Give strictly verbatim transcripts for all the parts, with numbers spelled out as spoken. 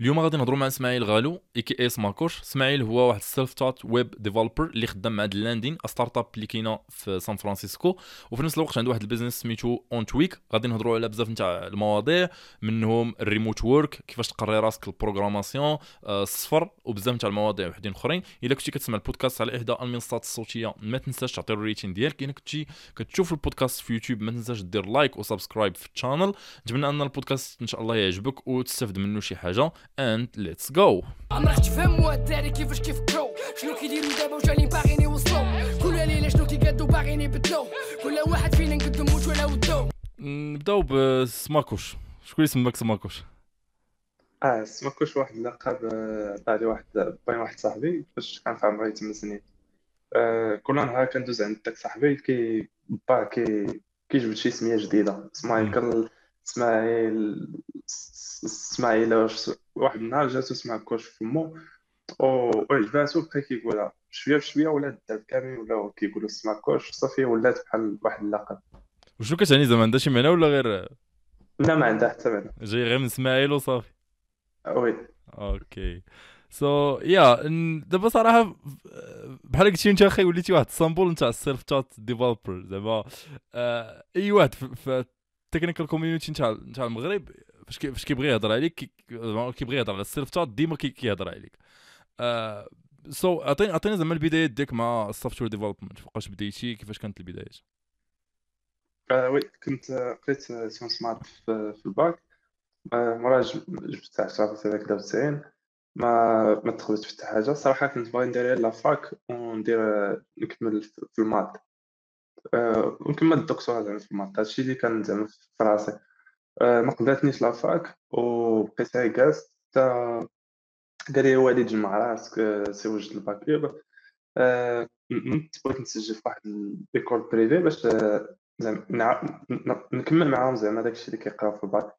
اليوم غادي نهضروا مع اسماعيل غالو اي اس ماكور. اسماعيل هو واحد السيلف تات ويب ديفلوبر اللي خدام مع لاندين ستارت اب اللي كاينه في سان فرانسيسكو، وفي نفس الوقت عنده واحد البيزنس سميتو اون تويك. غادي نهضروا على بزاف نتاع المواضيع، منهم الريموت وورك، كيفاش تقري راسك، البروغراماسيون، الصفر، وبزاف نتاع المواضيع وحدين اخرين. الا كنتي كتسمع البودكاست على احدى المنصات الصوتيه ما تنساش تعطي الريتين ديالك. الا كنتي كتشوف البودكاست في يوتيوب ما تنساش دير لايك وسبسكرايب في القناه. نتمنى ان البودكاست ان شاء الله يعجبك وتستافد منه شي حاجه. And let's go. عمرك تفهموا الدراري كيفاش كيفكرو، شنو كيديروا دابا وجالين باغيين يوصلوا، كل ليله شنو كيقادوا باغيين يبدلوا، كل واحد فينا نقدمو ولا ودو. نبداو بسماكوش. شكون اسمك سماكوش؟ اه سماكوش واحد اللقب عطاه لي واحد باين واحد صاحبي فاش كان في عمري ثمانية سنين. آه كل نهار كندوز عند داك صاحبي كي با كي كيجبد شي سميه جديده. سمايكل اسماعيل اسماعيل واحد النهار جاتو اسمها كوش فمو او وجباتو بقى كيقولها شويه بشويه ولا الدرب كامل ولا كيقولوا اسمها كوش صافي ولات بحال واحد اللقب. وشنو كتعني زعما؟ عندها شي معنى ولا غير؟ لا ما عندها حتى معنى، جاي غير من اسماعيل وصافي. وي اوكي سو يا دابا صراحه بحال قلتي انت اخي وليتي واحد السامبل نتاع السيلف تات ديفلوبر زعما. اي واحد في التكنيكال كوميونيتي نتاع نتاع المغرب فاش كي فاش كيبغي يهضر عليك كيبغي يهضر على السيلف تات ديما كيهضر عليك. أه... سو عطيني عطيني زعما البدايات ديك مع السوفتوير ديفلوبمنت، فاش بديتي كيفاش كانت البدايات؟ اه وي كنت قريت سيونس مات في, في الباك مراج جبت عشرة فاصلة تسعة هكذا تسعين ما ما دخلت في حتى حاجه صراحه. كنت باغي ندير لا فاك وندير نكمل في المات ونكمل أه... الدكتوراه زعما في المات. هادشي اللي كان زعما في راسي. ما قدرتنيش لافاك وبقيت عاكس حتى قال لي والد جمع راسك سي وجد البابير. أه بغيت نسجل في واحد البيكول بريفي باش زعما نكمل معاهم زعما داكشي اللي كيقراو في الباك.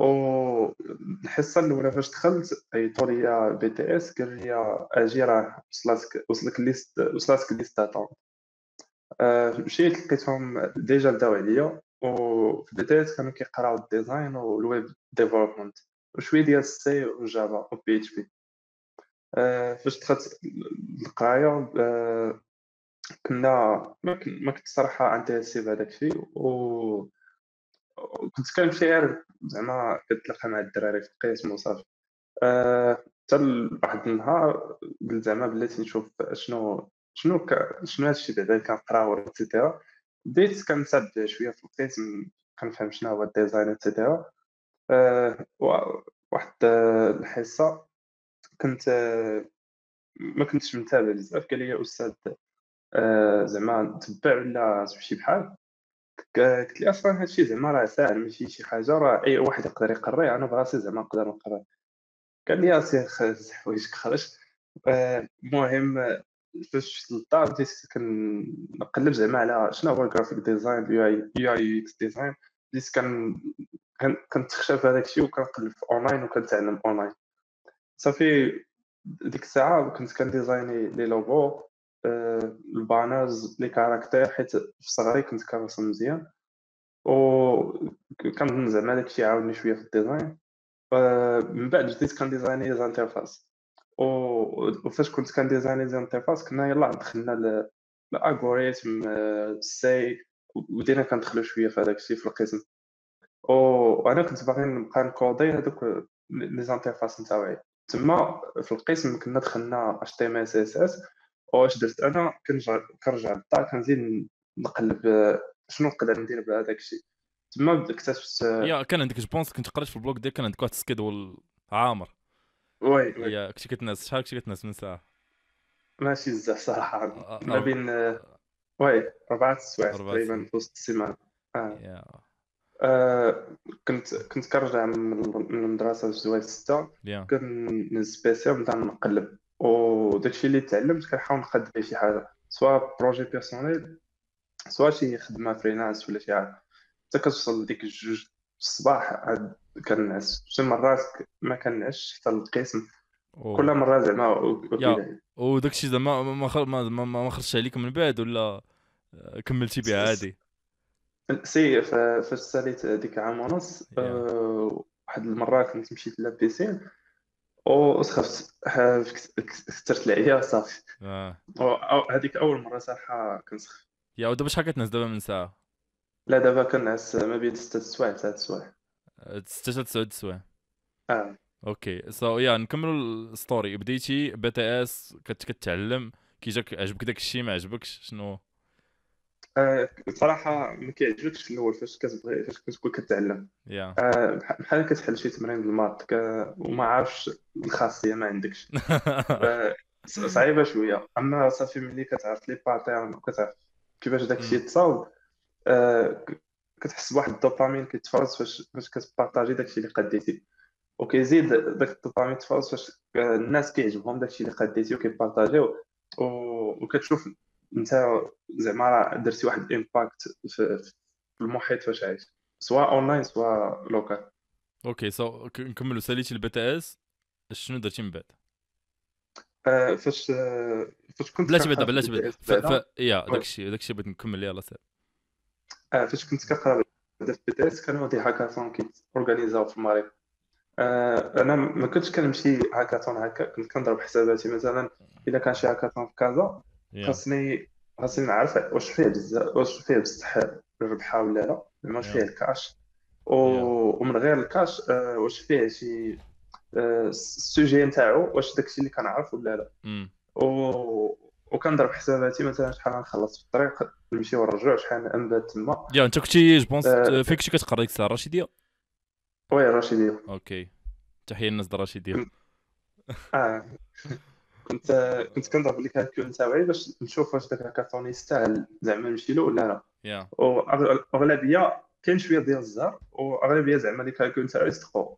او الحصه الاولى فاش دخلت عيطوا لي بي تي اس قال لي اجي راه وصلتك وصلك ليست وصلتك ليست تاع. أه مشيت لقيتهم ديجا داو عليا و في البدايات كانوا كيقراو الديزاين والويب ديفلوبمنت وشويه ديال السي وجافا و بي اتش بي. أه فاش دخلت القرايه أه كنا ما كنت صراحه عندي السي بهذاك الشيء و كنت كنمشي غير زعما كنتلاقى مع الدراري في القسم وصافي. أه حتى واحد النهار قلت زعما بلاتي نشوف شنو شنو شنو هادشي بعدا كنقراو ايتترا. بديت كنصاب شويه في القسم كنفهم شنو هو الديزاين ايتترا. أه واحد الحصه كنت أه ما كنتش متابع بزاف قال لي استاذ أه زعما تبع ولا شي بحال. قلت لي اصلا هادشي زعما راه ساهل ماشي شي حاجه راه اي واحد يقدر يقري، انا براسي زعما نقدر نقرا. قال لي يا سي خرج حوايجك خرج. المهم فاش طلعت بديت كنقلب زعما على شنو هو الجرافيك ديزاين اليو اي يو اكس ديزاين. بديت كن كنتخشف هذاك الشيء وكنقلب في اونلاين وكنتعلم اونلاين صافي. ديك الساعه كنت كنديزايني لي لوغو أه البانرز لي كاركتير حيت في صغري كنت كنرسم مزيان وكان زعما داك الشيء عاوني شويه في الديزاين. من بعد بديت كنديزايني لي زانترفاس و فاش كنت كنديزايني زانترفاس كنا يلاه دخلنا للالغوريثم سي ودينا كندخلوا شويه في هذاك الشيء في القسم. وانا كنت باغي نبقى نكودي هذوك لي زانترفاس نتاعي تما في القسم. كنا دخلنا اتش تي ام ال سي اس اس واش درت انا كنرجع للطاق كنزيد نقلب شنو نقدر ندير بهذاك الشيء تما. بدات اكتشفت يا كان عندك جبونس كنت قريت في البلوك ديالك كان عندك واحد السكيدول عامر. وي وي يا كنتي كتناس شحال كنتي كتناس من ساعه؟ ماشي بزاف صراحه آه. ما بين وي أربعة السوايع تقريبا وسط السيمانه. اه آه. كنت كنت كنرجع من المدرسه الزواج ستة كنهز بيسي ونبدا نقلب وداكشي اللي تعلمت كنحاول نقدم به شي حاجه سواء بروجي بيرسونيل سواء شي خدمه فريلانس ولا شي حاجه. حتى كتوصل لديك الجوج الصباح كنعس شي مرات ما كنعش حتى القسم كل مره زعما وداكشي زعما ما ما ما خرجش عليك من بعد ولا كملتي بها عادي؟ سي فاش ساليت ديك عام ونص واحد المره كنت مشيت للبيسين او سخفت كثرت العيا صافي. اه هذيك اول مره صراحه كنسخف. يا ودابا شحال كتنعس دابا من ساعه؟ لا دابا كنعس ما بين ستة سوايع تسعة سوايع ستة تسعة سوايع. اه اوكي سو يا نكملوا الستوري. بديتي بي تي اس كتتعلم، كي جاك عجبك داك الشيء ما عجبكش شنو؟ صراحه ما كيعجبكش في الاول فاش كتبغي فاش كتكون كتعلم yeah. أه بحال كتحل شي تمرين بالماط وما عارفش الخاصيه ما عندكش صعيبه شويه. اما صافي ملي كتعرف لي باترن وكتعرف كيفاش داك الشيء تصاوب أه كتحس بواحد الدوبامين كيتفرز فاش فاش كتبارطاجي داك الشيء اللي قديتي، وكيزيد داك الدوبامين تفرز فاش الناس كيعجبهم داك الشيء اللي قديتي وكيبارطاجيو وكتشوف انت زعما راه درتي واحد امباكت في المحيط فاش عايش سواء اونلاين سواء لوكال. اوكي سو نكملوا. ساليتي البي تي اس شنو درتي من بعد؟ آه فاش آه فاش كنت بلاتي بعدا بلاتي بعدا ف... ف... يا داكشي داكشي بغيت نكمل. يلاه سير. آه فاش كنت كنقرا في البي تي اس كانوا دي هاكاثون كيتورغانيزاو في المغرب. آه انا ما كنتش كنمشي هاكاثون هكا، كنت كنضرب حساباتي مثلا اذا كان شي هاكاثون في كازا خاصني خاصني نعرف واش فيه بزاف واش فيه بصح الربحه ولا لا، ما فيه الكاش ومن غير الكاش واش فيه شي السوجي نتاعو واش داكشي اللي كنعرف ولا لا. وكنضرب حساباتي مثلا شحال غنخلص في الطريق نمشي ونرجع شحال انبات تما. يا انت كنتي جبونس فين كنتي كتقرا ديك الساعه؟ الرشيديه. وي الرشيديه. اوكي تحيه الناس د الرشيديه. اه كنت كنت كنضرب لك الكالكول تاعي باش نشوف واش داك الكارطون يستاهل زعما نمشي له ولا لا. يا اغلبيه كاين شويه ديال الزهر واغلبيه زعما لي كالكول تاعي صدقوا.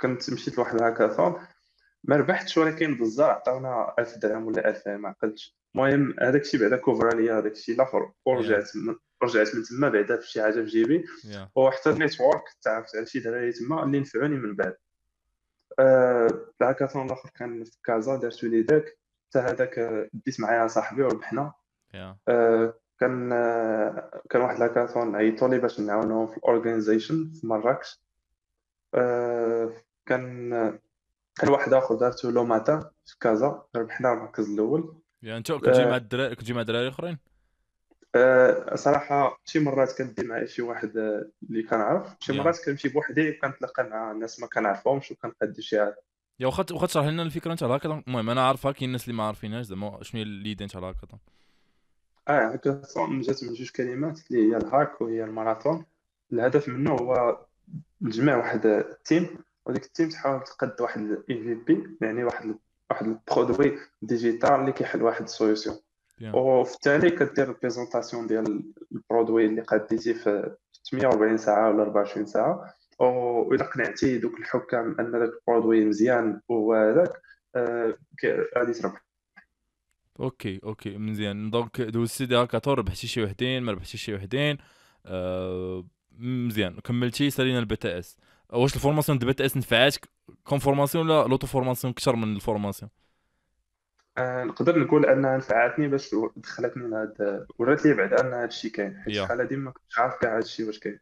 كنت مشيت لواحد الهاكاثون ما ربحتش ولكن بالزهر عطاونا ألف درهم ولا ألفين ما عقلتش. المهم هذاك الشيء بعدا كوفر ليا هذاك الشيء الاخر ورجعت رجعت من تما بعدا فشي حاجه في جيبي وحتى النيتورك تعرفت على شي دراري تما اللي نفعوني من بعد. أه الهاكاثون الاخر كان في كازا درتو لي داك حتى هذاك ديت معايا صاحبي وربحنا. أه كان أه كان واحد الهاكاثون عيطوا لي باش نعاونهم في الاورغانيزيشن في مراكش. أه كان كان واحد اخر درتو لو ماتا في كازا ربحنا المركز الاول. يعني انت كتجي مع الدراري كتجي مع دراري اخرين؟ أه صراحه شي مرات كندي معايا شي واحد اللي كنعرف، شي مرات كنمشي بوحدي وكنتلاقى مع ناس ما كنعرفهمش وكنقدي شي حاجه. يا واخا واخا تشرح لنا الفكره نتاع الهاكاثون. المهم انا عارفها كاين الناس اللي ما عارفينهاش زعما شنو هي الليدين تاع الهاكاثون. اه الهاكاثون جات من جوج كلمات اللي هي الهاك وهي الماراثون. الهدف منه هو نجمع واحد التيم وديك التيم تحاول تقد واحد الاي في بي يعني واحد واحد البرودوي ديجيتال اللي كيحل واحد السوليوشن. وفي التالي كدير البريزونطاسيون ديال البرودوي اللي قديتي في ثمانية وأربعين ساعه ولا أربعة وعشرين ساعه، واذا قنعتي دوك الحكام ان داك البرودوي مزيان وهو هذاك غادي تربح. اوكي اوكي مزيان. دونك دوزتي دي هاكاثون ربحتي شي وحدين ما ربحتيش شي وحدين. أه مزيان كملتي. سالينا البي تي اس. واش الفورماسيون ديال البي تي اس نفعاتك كون فورماسيون ولا لوطو فورماسيون اكثر من الفورماسيون؟ نقدر نقول انها نفعتني باش دخلتني لهاد ورات لي بعد ان هذا الشيء كاين، حيت شحال هادي ما كنتش عارف كاع هذا الشيء واش كاين.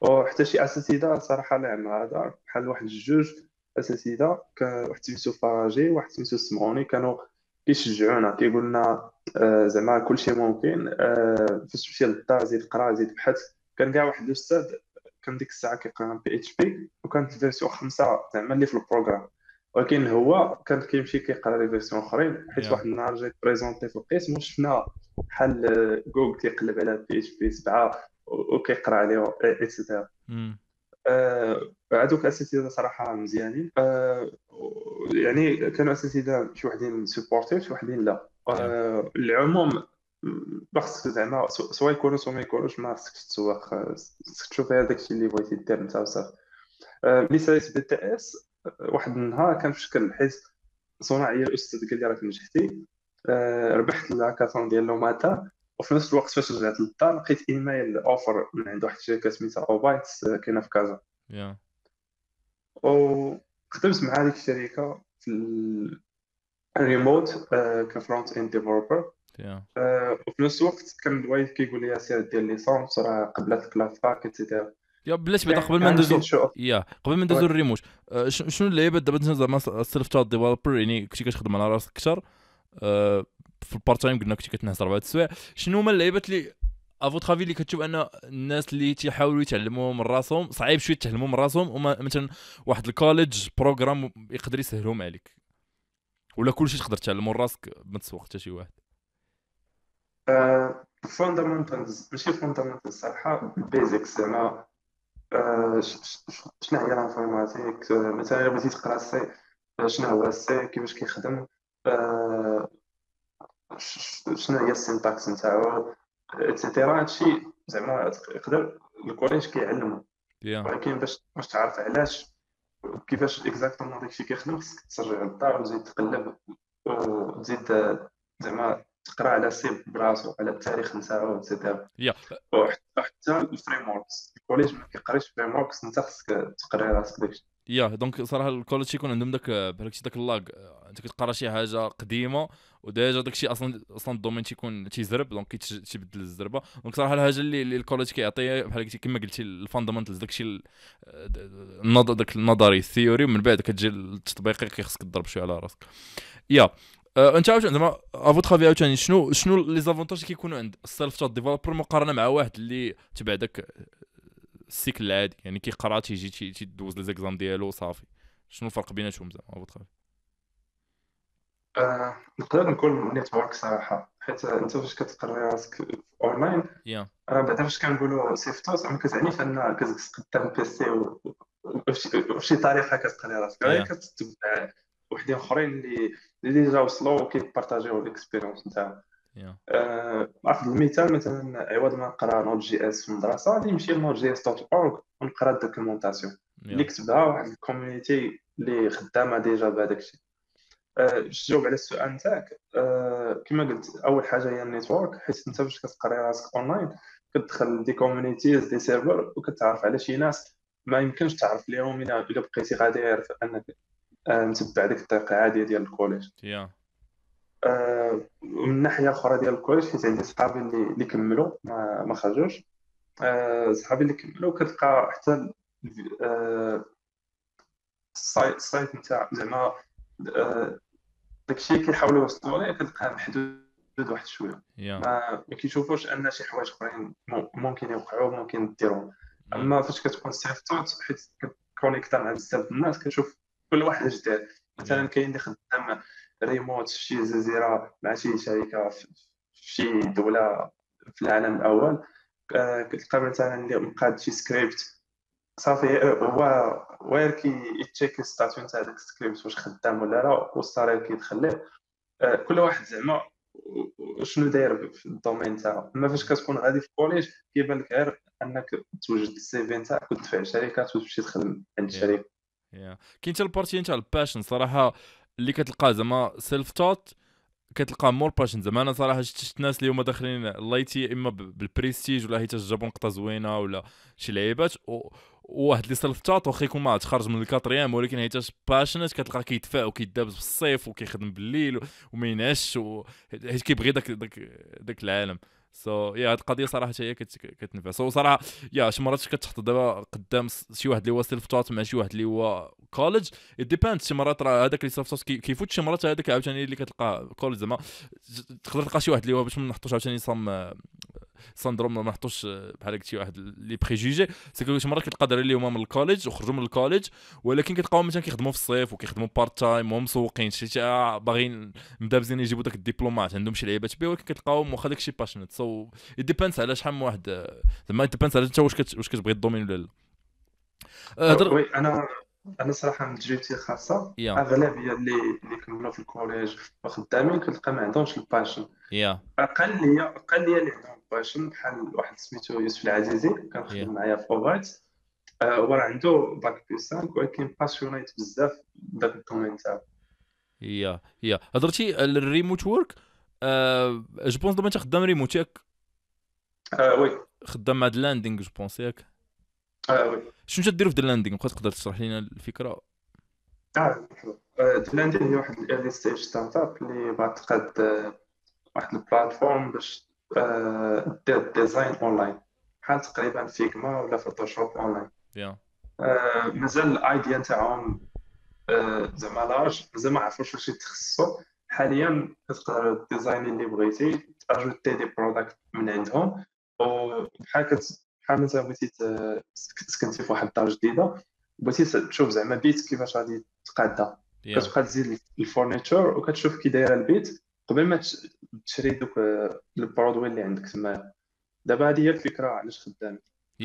وحتى شي اساتذه صراحه لا مع هذا بحال واحد جوج اساتذه واحد سميتو فراجي واحد سميتو السمعوني كانوا كيشجعونا كيقول لنا زعما كلشي ممكن فاش تمشي للدار زيد قرا زيد بحث. كان كاع واحد الاستاذ كان ديك الساعه كيقرا بي اتش بي وكانت الفيرسيون خمسة زعما اللي في البروغرام، ولكن هو كان كيمشي كيقرا لي فيرسيون اخرين. حيت yeah. واحد النهار جيت بريزونتي في القسم وشفنا بحال جوجل كيقلب على بي اتش بي سبعة وكيقرا عليه اكسيتيرا. هذوك الاساتذه صراحه مزيانين. أه يعني كانوا اساتذه شي وحدين سبورتيف شي وحدين لا. أه yeah. العموم خاصك زعما سواء يكونوا سواء ما يكونوش ما خاصكش تسوق، خاصك تشوف هذاك الشيء اللي بغيتي دير انت وصافي. ملي ساليت بي تي اس واحد النهار كان في شكل حيت صناعيه الاستاذ قال لي راك نجحتي. أه ربحت الهاكاثون ديال لوماتا وفي نفس الوقت فاش رجعت للدار لقيت ايميل اوفر من عند واحد الشركه سميتها اوبايتس كاينه في كازا. يا او خدمت مع هذيك الشركه في الريموت أه كفرونت اند ديفلوبر. يا أه وفي نفس الوقت كان الوايد كيقول لي سير دير ليسونس راه قبلت الكلاس باك اكسيتيرا. يا بلاش بعدا قبل ما ندوزو يا قبل ما ندوزو الريموت آه شنو اللعيبه دابا انت زعما السيلف تشات ديفلوبر يعني كنتي كتخدم على راسك اكثر آه في البارت تايم قلنا كنتي كتنهضر بعض السوايع شنو هما اللعيبات اللي افوترافي اللي كتشوف ان الناس اللي تيحاولوا يتعلموا من راسهم صعيب شويه يتعلموا من راسهم مثلا واحد الكوليدج بروغرام يقدر يسهلهم عليك ولا كلشي تقدر تعلموا من راسك ما تسوق حتى شي واحد آه فاندامنتالز ماشي فاندامنتالز صراحه البيزكس زعما شنو هي الانفورماتيك مثلا الا بغيتي تقرا السي شنو هو السي كيفاش كيخدم شنو هي السينتاكس نتاعو اكسيتيرا هادشي زعما يقدر الكوليج كيعلمو ولكن باش باش تعرف علاش كيفاش اكزاكتومون داكشي كيخدم خصك ترجع للدار وتزيد تقلب وتزيد زعما تقرا على سيب براسو على التاريخ نتاعو اكسيتيرا وحتى الفريم وركس الكوليج ما كيقراش فريم وركس انت خصك تقرا راسك داكشي يا دونك صراحه الكوليج تيكون عندهم داك بحال داك اللاغ انت كتقرا شي حاجه قديمه وديجا داكشي اصلا اصلا الدومين تيكون تيزرب دونك كيتبدل الزربه دونك صراحه الحاجه اللي الكوليج كيعطيها بحال كما قلتي الفاندامنتالز داكشي النظر داك النظري الثيوري ومن بعد كتجي التطبيقي كيخصك تضرب شويه على راسك يا انت عاوتاني زعما افوت خافي عاوتاني شنو شنو لي زافونتاج كيكونوا عند السيلف تشات ديفلوبر مقارنه مع واحد اللي تبع داك السيكل العادي يعني كيقرا تيجي تيدوز لي زيكزام ديالو صافي شنو الفرق بيناتهم زعما افوت خافي آه، نقدر نقول نيتورك صراحه حيت انت فاش كتقرا راسك اونلاين yeah. راه بعدا فاش كنقولوا سيفتوس ما كتعنيش ان كتجلس قدام بيسي وشي طريقه كتقرا راسك غير كتتبع وحدين اخرين اللي اللي ديجا وصلوا وكيبارطاجيو الاكسبيريونس نتاعهم yeah. آه، واحد المثال مثلا عوض ما نقرا نوت جي اس في المدرسه غادي نمشي لنوت جي اس دوت اورغ ونقرا الدوكيومونطاسيون yeah. اللي كتبها واحد الكوميونيتي اللي خدامه ديجا بهذاك الشيء باش تجاوب على السؤال نتاعك أه كما قلت اول حاجه هي النيتورك حيت انت فاش كتقري راسك اونلاين كتدخل دي كوميونيتيز دي سيرفر وكتعرف على شي ناس ما يمكنش تعرف ليهم الا بقيتي غادير انك أه متبع ديك الطريقه العاديه ديال الكوليج yeah. أه من ناحيه اخرى ديال الكوليج حيت عندي صحابي اللي, اللي كملوا ما, ما خرجوش أه صحابي اللي كملوا كتلقى حتى أه السايت السايت نتاع زعما داكشي اللي كيحاولوا يوصلوا ليه كتلقاه محدود واحد شويه yeah. ما كيشوفوش ان شي حوايج اخرين ممكن يوقعوا ممكن ديروا mm. اما فاش كتكون سيفتوت حيت كونيكتا مع بزاف الناس كتشوف كل واحد اش دار مثلا كاين اللي خدام ريموت في شي جزيره مع شي شركه في شي دوله في العالم الاول كتلقى مثلا اللي مقاد شي سكريبت صافي هو غير كيتشيك الستاتيو نتاع داك السكريبت واش خدام ولا لا والصرير كيدخل ليه كل واحد زعما شنو داير في الدومين نتاعو اما فاش كتكون غادي في الكوليج كيبان لك غير انك توجد السي في نتاعك وتدفع لشركات وتمشي تخدم عند الشركه يا كاين حتى البارتي نتاع الباشن صراحه اللي كتلقى زعما سيلف توت كتلقى مور باشن زعما انا صراحه شفت الناس اللي هما داخلين لايتي اما بالبريستيج ولا حيت جابوا نقطه زوينه ولا شي لعيبات واحد اللي سيلف تشات واخا يكون ما تخرج من الكاتريام ولكن حيتاش باشنات كتلقى كيدفع وكيدابز في الصيف وكيخدم بالليل وما ينعش حيت كيبغي داك داك داك العالم سو so, yeah, يا هاد القضيه صراحه هي كتنفع سو so, صراحه يا yeah, شي مرات كتحط دابا قدام شي واحد اللي هو سيلف تشات مع شي واحد اللي هو كوليدج ديباند شي مرات راه هذاك اللي سيلف تشات كيفوت شي مرات هذاك عاوتاني اللي كتلقى كوليدج زعما تقدر تلقى شي واحد اللي هو باش ما نحطوش عاوتاني صام سندروم ما نحطوش بحال هكا شي واحد لي بريجوجي سكو شي مرات كتلقى دراري اللي هما من الكوليدج وخرجوا من الكوليدج ولكن كتلقاهم مثلا كيخدموا في الصيف وكيخدموا بارت تايم وهم مسوقين شي باغيين مدابزين يجيبوا داك الدبلومات عندهم شي لعيبات بيه ولكن كتلقاهم واخا داكشي باشنت سو ديبانس على شحال من واحد زعما ديبانس على انت واش واش كتبغي الدومين ولا لا هضر وي انا انا صراحه من تجربتي الخاصه اغلبيه اللي اللي كملوا في الكوليج وخدامين كتلقى ما عندهمش الباشن اقل هي اقل هي اللي عندهم الباشن بحال واحد سميتو يوسف العزيزي كان خدم معايا في اوفات هو راه عنده باك بي خمسة ولكن باشونيت بزاف داك الدومين تاعو يا يا هضرتي على الريموت وورك جو بونس دابا انت خدام ريموت ياك وي خدام هاد لاندينغ جو بونس ياك اه وي شنو تديروا في اللاندينغ بقا تقدر تشرح لينا الفكره اه اللاندينغ هي واحد الايرلي ستيج ستارت اب اللي بعتقد واحد البلاتفورم باش دير ديزاين اونلاين بحال تقريبا فيجما ولا فوتوشوب اونلاين. يا آه مازال الايديا تاعهم آه زعما لاج مازال ما عرفوش واش يتخصصوا. حاليا تقدر ديزايني اللي بغيتي تاجوتي دي بروداكت من عندهم، وبحال بحال مثلا بغيتي تسكنتي في واحد الدار جديده بغيتي تشوف زعما البيت كيفاش غادي يتقادى، كتبقى تزيد الفورنيتشر وكتشوف كي دايره البيت قبل ما تشري دوك البرودوي اللي عندك تما. دابا هذه هي الفكره علاش خدام.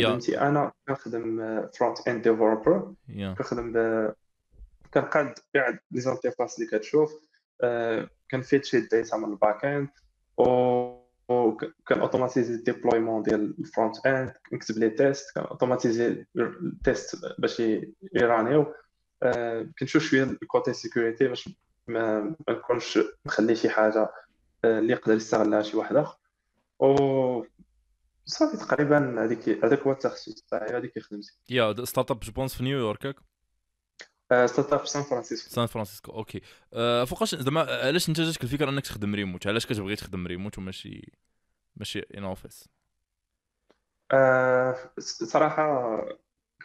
فهمتي انا كنخدم فرونت اند ديفلوبر، كنخدم كنقاد قاعد لي زانتيفاس اللي كتشوف، كنفيد شي داتا من الباك اند و كان اوتوماتيزي الديبلويمون ديال الفرونت اند، كنكتب لي تيست، كان اوتوماتيزي التيست باش يرانيو. أه كنشوف شويه الكوتي سيكوريتي باش ما نكونش نخلي شي حاجه اللي يقدر يستغلها شي واحد اخر. و صافي تقريبا هذيك هذاك هو التخصص تاعي، هذيك خدمتي. يا ستارت اب جو بونس في نيويورك، ستارت اب في سان فرانسيسكو. سان فرانسيسكو اوكي. أه فوقاش زعما علاش انت جاتك الفكره انك تخدم ريموت؟ علاش كتبغي تخدم ريموت وماشي ماشي ان اوفيس؟ أه صراحه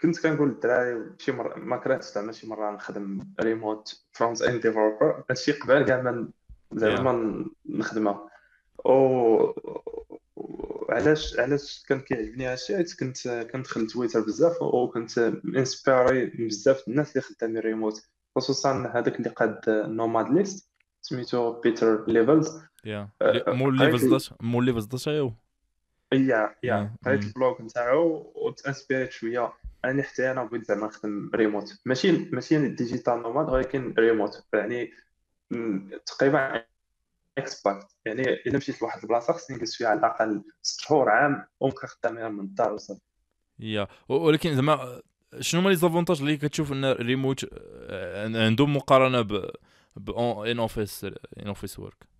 كنت كنقول للدراري شي مره ما كرهتش زعما شي مره نخدم ريموت فرونت اند ديفلوبر، هادشي قبل كاع ما زعما نخدمها. او علاش علاش كان كيعجبني هادشي؟ حيت كنت كندخل تويتر بزاف وكنت انسبيري بزاف الناس اللي خدامين ريموت، خصوصا هذاك اللي قاد نوماد ليست سميتو بيتر ليفلز. يا مول ليفلز مول ليفلز ايوا يا يا قريت البلوغ نتاعو وتانسبيريت شويه. انا حتى انا بغيت زعما نخدم ريموت، ماشي ماشي ديجيتال نوماد ولكن ريموت، يعني تقريبا اكسباكت، يعني الا مشيت لواحد البلاصه خصني نجلس فيها على الاقل ست شهور عام وكنخدم من الدار وصافي. يا ولكن زعما شنو هما لي زافونتاج اللي كتشوف ان ريموت عندهم مقارنه ب ان اوفيس ان اوفيس ورك؟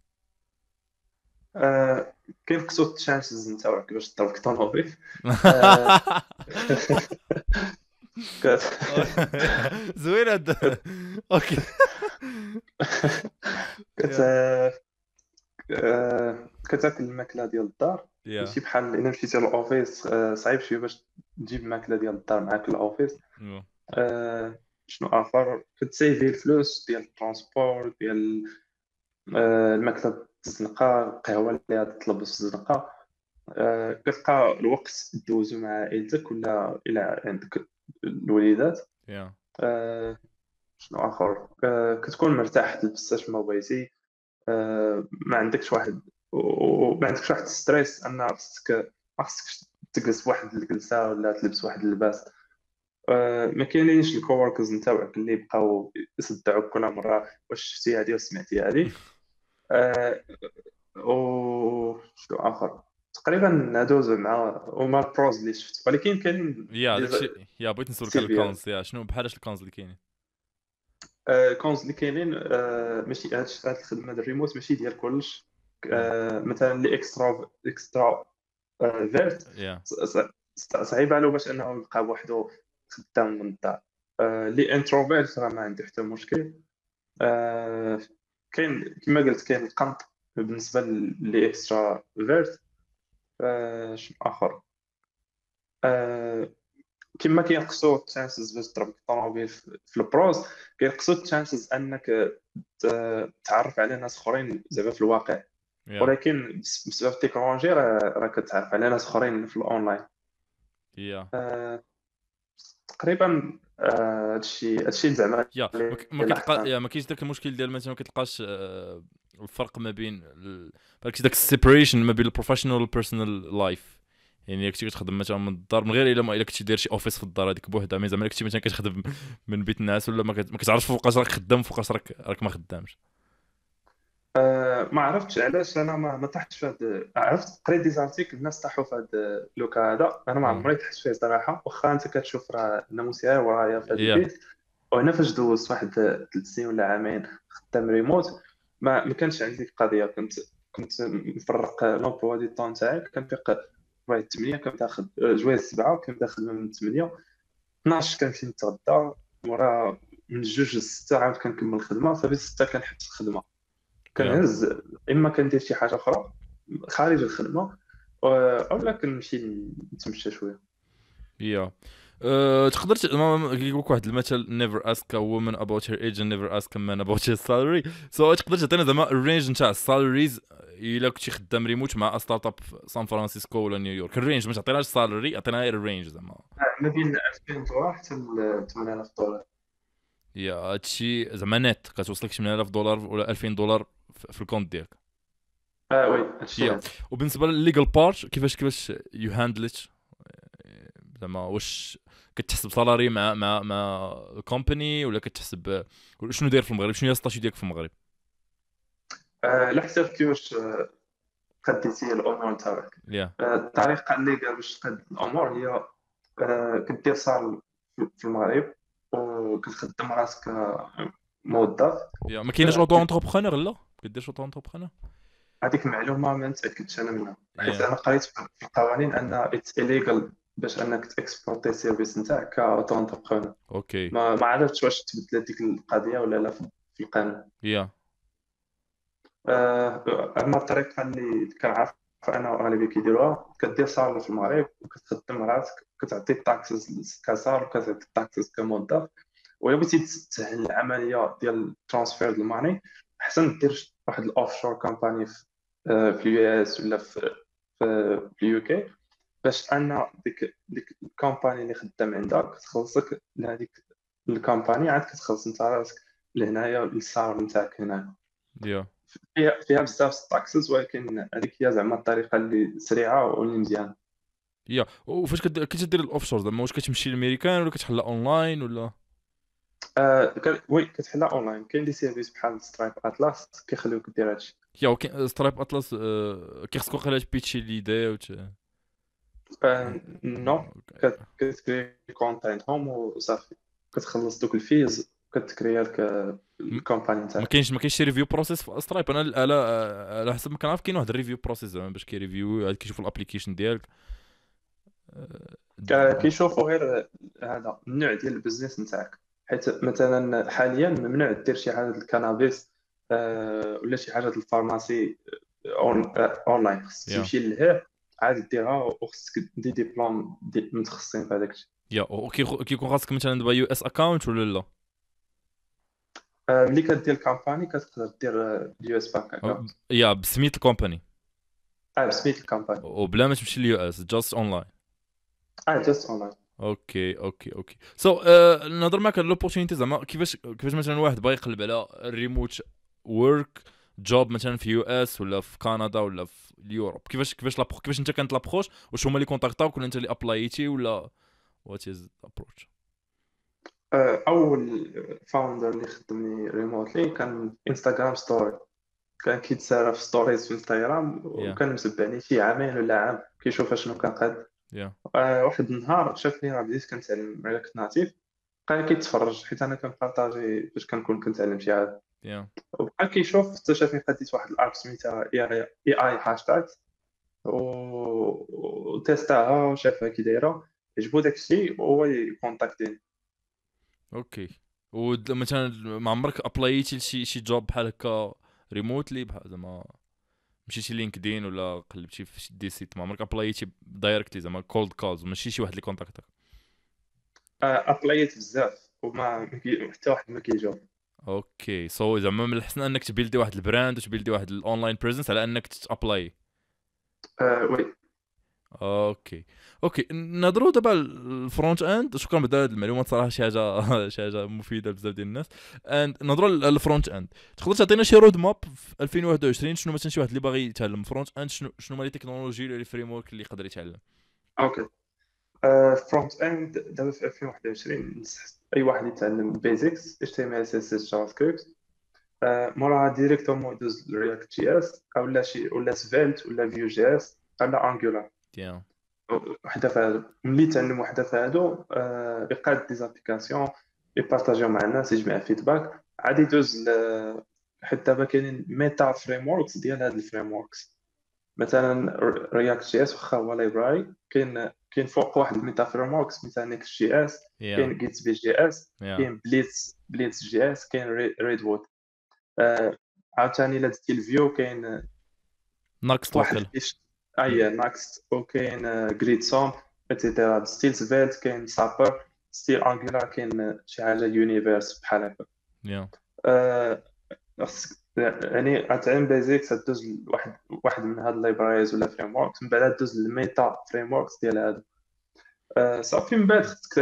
آه، كينقصوا التشانسز نتاعك باش تضرب كطونوبيل. زوين هذا اوكي. كت كتاكل الماكله ديال الدار، ماشي بحال الا مشيتي للاوفيس صعيب شويه باش تجيب ماكله ديال الدار معاك للاوفيس. آه، شنو اخر؟ كتسيفي الفلوس ديال الترونسبور ديال آه، المكتب، الزنقه، القهوه اللي غادي تطلب في الزنقه. أه كتلقى الوقت دوزو مع عائلتك ولا الى عندك الوليدات. يا أه شنو اخر؟ أه كتكون مرتاح لبساش ما بغيتي، أه ما عندكش واحد وما عندكش واحد ستريس ان خصك ما خصكش تجلس واحد الجلسه ولا تلبس واحد اللباس. أه ما كاينينش الكووركرز نتاعك اللي بقاو يصدعوك كل مره واش شفتي هذه وسمعتي هذه. أه او شو اخر تقريبا ندوز مع وما البروز اللي شفت، ولكن كاين يا داكشي يا بغيت نسولك على الكونز. يا شنو بحالاش الكونز اللي كاينين؟ الكونز اللي كاينين ماشي هاد هاد الخدمه ديال الريموت ماشي ديال كلش. أه مثلا لي اكسترا اكسترا فيرت صعيب عليه باش انه يبقى بوحدو خدام من الدار. أه لي انتروفيرت راه ما عنده حتى مشكل. أه كاين كما قلت كاين القنط بالنسبه لي اكسترا فيرت. آه شنو اخر؟ آه كما كينقصوا التشانسز باش تضرب الطوموبيل في البروز، كينقصوا التشانسز انك تتعرف على ناس اخرين زعما في الواقع. yeah. ولكن بسبب التكنولوجي راه كتعرف على ناس اخرين في الاونلاين. yeah. آه تقريبا هادشي آه هادشي زعما. yeah. ما كتلقى يا ما كاينش داك المشكل ديال مثلا ما كتلقاش آه... الفرق ما بين ال... بالك داك السيبريشن ما بين البروفيشنال والبيرسونال لايف. يعني كنتي كتخدم مثلا من الدار من غير الا ما الا كنتي داير شي اوفيس في الدار هذيك بوحدها، مي زعما كنتي مثلا كتخدم من بيت الناس ولا ما كتعرفش فوقاش راك خدام فوقاش راك راك ما خدامش. أه ما عرفتش علاش انا ما, ما طحتش في هذا. عرفت قريت ديزارتيكل الناس طاحوا في هذا لوكا هذا، انا ما عمري طحت فيه صراحه. واخا انت كتشوف راه الناموسيه ورايا في هذا البيت، وهنا فاش دوزت واحد ثلاث سنين ولا عامين خدام ريموت ما ما كانش عندي القضيه. كنت كنت مفرق لومبلوا دي طون تاعي، كنفيق ربعي الثمانيه كناخذ جويه السبعه وكنبدا خدمه من الثمانيه اثنا عشر كنمشي نتغدى، وراه من جوج لسته عاد كنكمل الخدمه، صافي سته كنحبس الخدمه كنهز. yeah. اما كندير شي حاجه اخرى خارج الخدمه اولا كنمشي نتمشى شويه. يا تقدر كيقول لك واحد المثل never ask a woman about her age and never ask a man about his salary. سو تقدر تعطينا زعما الرينج نتاع السالاريز الا كنتي خدام ريموت مع ستارت اب في سان فرانسيسكو ولا نيويورك؟ الرينج ما تعطيناش السالاري، عطينا غير الرينج زعما ما بين ألفين وثلاثة حتى ثمانية آلاف دولار. يا هادشي زعما نت كتوصلك ثمانية آلاف دولار ولا ألفين دولار في الكونت ديالك. اه وي هادشي. وبالنسبه للليغال بارت كيفاش كيفاش يو هاندلت زعما واش كتحسب سالاري مع مع مع الكومباني ولا كتحسب شنو داير في المغرب؟ شنو هي السطاشي ديالك في المغرب؟ على حساب كيفاش قديتي الامور تاعك. الطريقه اللي قال باش تقد الامور هي كدير سالاري في المغرب وكتخدم راسك موظف. ما كاينش اوتو انتربرونور؟ لا كدير اوتو انتربرونور. هذيك المعلومه ما متاكدش انا منها، حيت انا قريت في القوانين ان اتس ايليغال باش انك تكسبورتي السيرفيس نتاعك كاوتو انتربرونور. اوكي ما ما عرفتش واش تبدلت ديك القضيه ولا لا في القانون. يا اما الطريقه اللي كنعرف انا واغلبيه كيديروها كدير سالاري في المغرب وكتخدم راسك، كتعطي التاكسز كسالاري وكتعطي التاكسز كموظف. ولا بغيتي تسهل العمليه ديال ترانسفير ديال الماني احسن دير واحد الاوفشور كومباني في في اليو اس ولا في في اليو كي باش ان ديك ديك الكومباني اللي خدام عندك تخلصك لهذيك الكومباني عاد كتخلص انت راسك لهنايا للسالاري نتاعك هنا. يا فيها فيها بزاف التاكسز ولكن هذيك هي زعما الطريقه اللي سريعه واللي مزيانه. يا وفاش كتدير الاوفشور زعما واش كتمشي للميريكان ولا كتحلها اونلاين ولا؟ اه وي كتحلها اونلاين. كاين دي سيرفيس بحال سترايب اتلاس كيخليوك دير هادشي. يا وكاين سترايب اتلاس كيخصك واخا تبيتشي ليدي و نو كتكري كونت عندهم وصافي كتخلص دوك الفيز كتكريا لك الكومباني نتاعك. ما كاينش ما كاينش شي ريفيو بروسيس في سترايب؟ انا على حسب ما كنعرف كاين واحد الريفيو بروسيس زعما باش كيريفيو عاد كيشوفوا الابليكيشن ديالك. كيشوفوا غير هذا النوع ديال البيزنس نتاعك، حيت مثلا حاليا ممنوع دير شي حاجه الكنابيس ولا شي حاجه الفارماسي اونلاين. خصك تمشي لهيه عاد ديرها وخصك دي ديبلوم متخصصين في هذاك الشيء. يا كيكون خاصك مثلا دابا يو اس اكونت ولا لا؟ ملي كدير الكومباني كتقدر دير اليو اس باك اكونت. يا بسميت الكومباني؟ اه بسميت الكومباني وبلا ما تمشي لليو اس جاست اونلاين. اه جاست اونلاين. اوكي اوكي اوكي سو نهضر معاك على لوبورتونيتي زعما كيفاش كيفاش مثلا واحد باغي يقلب على الريموت ورك جوب مثلا في يو اس ولا في كندا ولا في اليوروب، كيفاش كيفاش لابخ كيفاش انت كانت لابخوش؟ واش هما اللي كونتاكطاوك ولا انت اللي ابلايتي ولا وات از ابروتش؟ اول فاوندر اللي خدمني ريموتلي كان انستغرام ستوري، كان كيتسارى في ستوريز في انستغرام وكان مسبعني شي عامين ولا عام كيشوف شنو كنقاد. يا واحد النهار شافني راه بديت كنتعلم على كنت ناتيف، بقى كيتفرج حيت انا كنبارطاجي باش كنكون كنتعلم شي حاجه. يا وبقى كيشوف حتى شافني قديت واحد الاب سميتها اي اي هاشتاغ و تيستاها وشافها كي دايره عجبو داكشي وهو يكونتاكتيني. اوكي و مثلا ما عمرك ابلايتي لشي شي جوب بحال هكا ريموتلي بحال زعما مشيتي لينكدين ولا قلبتي في دي سيت؟ ما عمرك ابلايتي دايركتلي زعما كولد كولز ماشي شي واحد اللي كونتاكتك؟ ابلايت بزاف وما حتى واحد ما كيجاوب. اوكي سو زعما من الحسن انك تبيلدي واحد البراند وتبيلدي واحد الاونلاين بريزنس على انك تابلاي. اه وي اوكي اوكي نهضروا دابا الفرونت اند. شكرا على هاد المعلومات صراحه شي حاجه شي حاجه مفيده بزاف ديال الناس. اند نهضروا للفرونت اند، تقدر تعطينا شي رود ماب في ألفين وواحد وعشرين شنو مثلا شي واحد اللي باغي يتعلم فرونت اند شنو شنو هما لي تكنولوجي ولا لي فريم ورك اللي يقدر يتعلم؟ اوكي فرونت اند دابا في ألفين وواحد وعشرين نصح اي واحد يتعلم بيزكس اتش تي ام ال سي اس جافا سكريبت، موراها ديريكتومون يدوز لرياكت جي اس اولا شي ولا سفيلت ولا فيو جي اس ولا انجولار. تيا وحده فهادو ملي تعلم وحده فهادو يقاد دي زابليكاسيون يبارطاجيو مع الناس يجمع فيدباك عاد يدوز حتى دابا كاينين ميتا فريم وركس ديال هاد الفريم وركس. مثلا رياكت جي اس واخا هو لايبراري كاين كاين فوق واحد الميتا فريم وركس مثلا نيكست جي اس، كاين جيت بي جي اس، كاين بليتس بليتس جي اس، كاين ريد وود. عاوتاني الا دزتي الفيو كاين ناقص واحد هي نكست كاين جريد سوم ايتترا ستيل سفيلت كاين سابر ستيل انجلار كاين شي حاجه يونيفيرس بحال هكا يا يعني اتعلم بيزيكس دوز واحد واحد من هاد اللايبراريز ولا فريم ورك من بعد دوز الميتا فريم وركس ديال هاد صافي من بعد خصك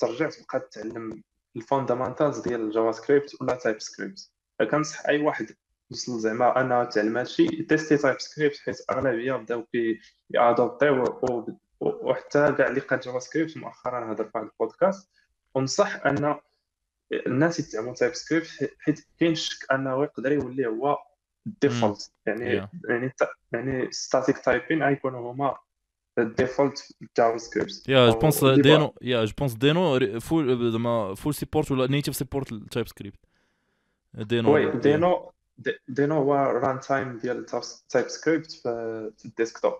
ترجع تبقى تتعلم الفاندامنتالز ديال الجافا سكريبت ولا تايب سكريبت. كنصح اي واحد وصل زعما انا تعلم هادشي تيستي تايب سكريبت حيت اغلبيه بداو كي يادوبطيو وحتى كاع اللي قاد جافا سكريبت مؤخرا هضر في البودكاست ونصح ان الناس يتعلموا تايب سكريبت حيت كاين شك انه يقدر يولي هو الديفولت يعني yeah. يعني يعني ستاتيك تايبين غيكونوا هما الديفولت جافا سكريبت يا جوبونس دينو يا جوبونس دينو فول زعما فول سيبورت ولا نيتيف سيبورت للتايب سكريبت دينو وي دينو دينو هو ران تايم ديال تايب سكريبت في الديسكتوب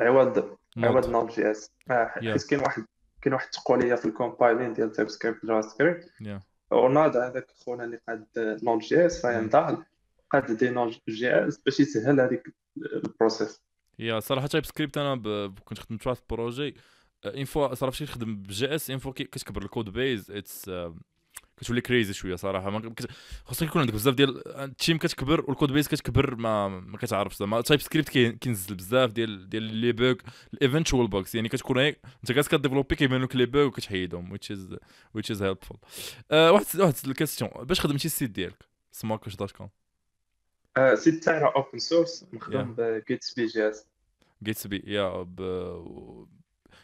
عوض عوض نود جي اس حيت كاين واحد كاين واحد التقوليه في الكومبايلين ديال تايب سكريبت جافا سكريبت وناد هذاك خونا اللي قاد نود جي اس راه ينضال قاد دي نود جي اس باش يسهل هذيك البروسيس يا صراحه تايب سكريبت انا كنت خدمت في البروجي اون فوا صراحه فاش كنخدم بالجي اس اون فوا كتكبر الكود بيز اتس كتولي كريزي شويه صراحه خاصك يكون عندك بزاف ديال التيم كتكبر والكود بيز كتكبر ما ما كتعرفش زعما تايب سكريبت كينزل بزاف ديال ديال لي بوغ الايفنتوال بوغز يعني كتكون هيك انت كاس كديفلوبي كيبان لك لي بوغ وكتحيدهم ويتش از ويتش از هيلبفول واحد واحد الكاستيون باش خدمتي السيت ديالك سماكش دوت كوم السيت تاعنا اوبن سورس مخدوم بجيتس بي جي اس جيتس بي يا ب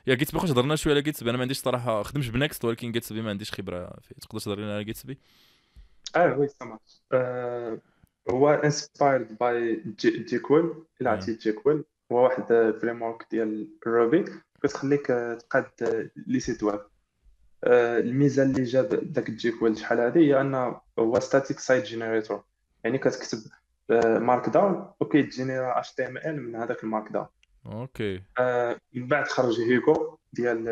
يا جيتس بي واش هضرنا شويه على جيتس بي انا ما عنديش صراحه خدمتش بنكست ولكن جيتس بي ما عنديش خبره فيه تقدر تهضر لنا على جيتس بي اه وي سمعت آه هو انسبايرد باي جيكول الى جيكول هو واحد فريم ورك ديال روبي كتخليك تقاد لي سيت ويب آه الميزه اللي جاب داك جيكول شحال هذه هي انه هو ستاتيك سايت جينيريتور يعني كتكتب مارك داون وكيجينيرا اتش تي ام ال من هذاك المارك داون اوكي آه من بعد خرج هيغو ديال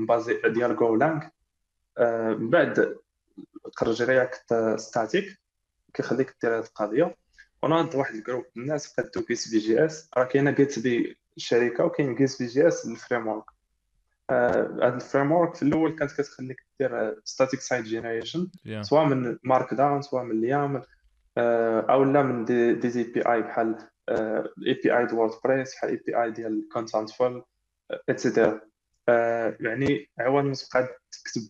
مبازي ديال جولانج آه من بعد خرج رياكت ستاتيك كيخليك دير هذه القضيه وناض واحد الجروب الناس قادو كيس بي جي اس راه كاينه كيت بي الشركه وكاين كيس بي جي اس الفريم ورك هذا آه الفريم ورك في الاول كانت كتخليك دير ستاتيك سايت جينيريشن yeah. سواء من مارك داون سواء من اليام او لا من دي دي زي بي اي بحال اي بي اي ديال ووردبريس بحال اي بي اي ديال كونتنت فول ايتترا يعني عوان تبقى تكتب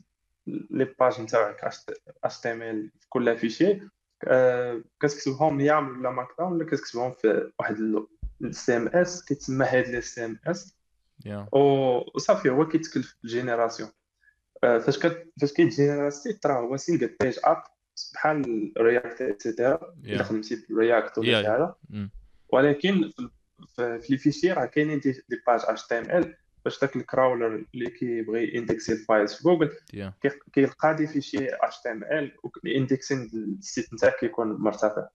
لي باج نتاعك اتش تي ام ال في كل فيشي أه كتكتبهم يعمل ولا مارك داون ولا كتكتبهم في واحد السي ام اس كيتسمى هاد لي سي ام اس وصافي هو كيتكلف بالجينيراسيون أه فاش كت... فاش كيتجينيراسي ترى هو سينجل بيج اب بحال رياكت ايتترا الا خدمتي برياكت ولا شي حاجه ولكن في لي فيشير راه كاينين دي باج اتش تي ام ال باش داك الكراولر اللي كيبغي اندكسي الفايلز في جوجل كيلقى دي فيشي اتش تي ام ال والاندكسين السيت نتاعك كيكون مرتفع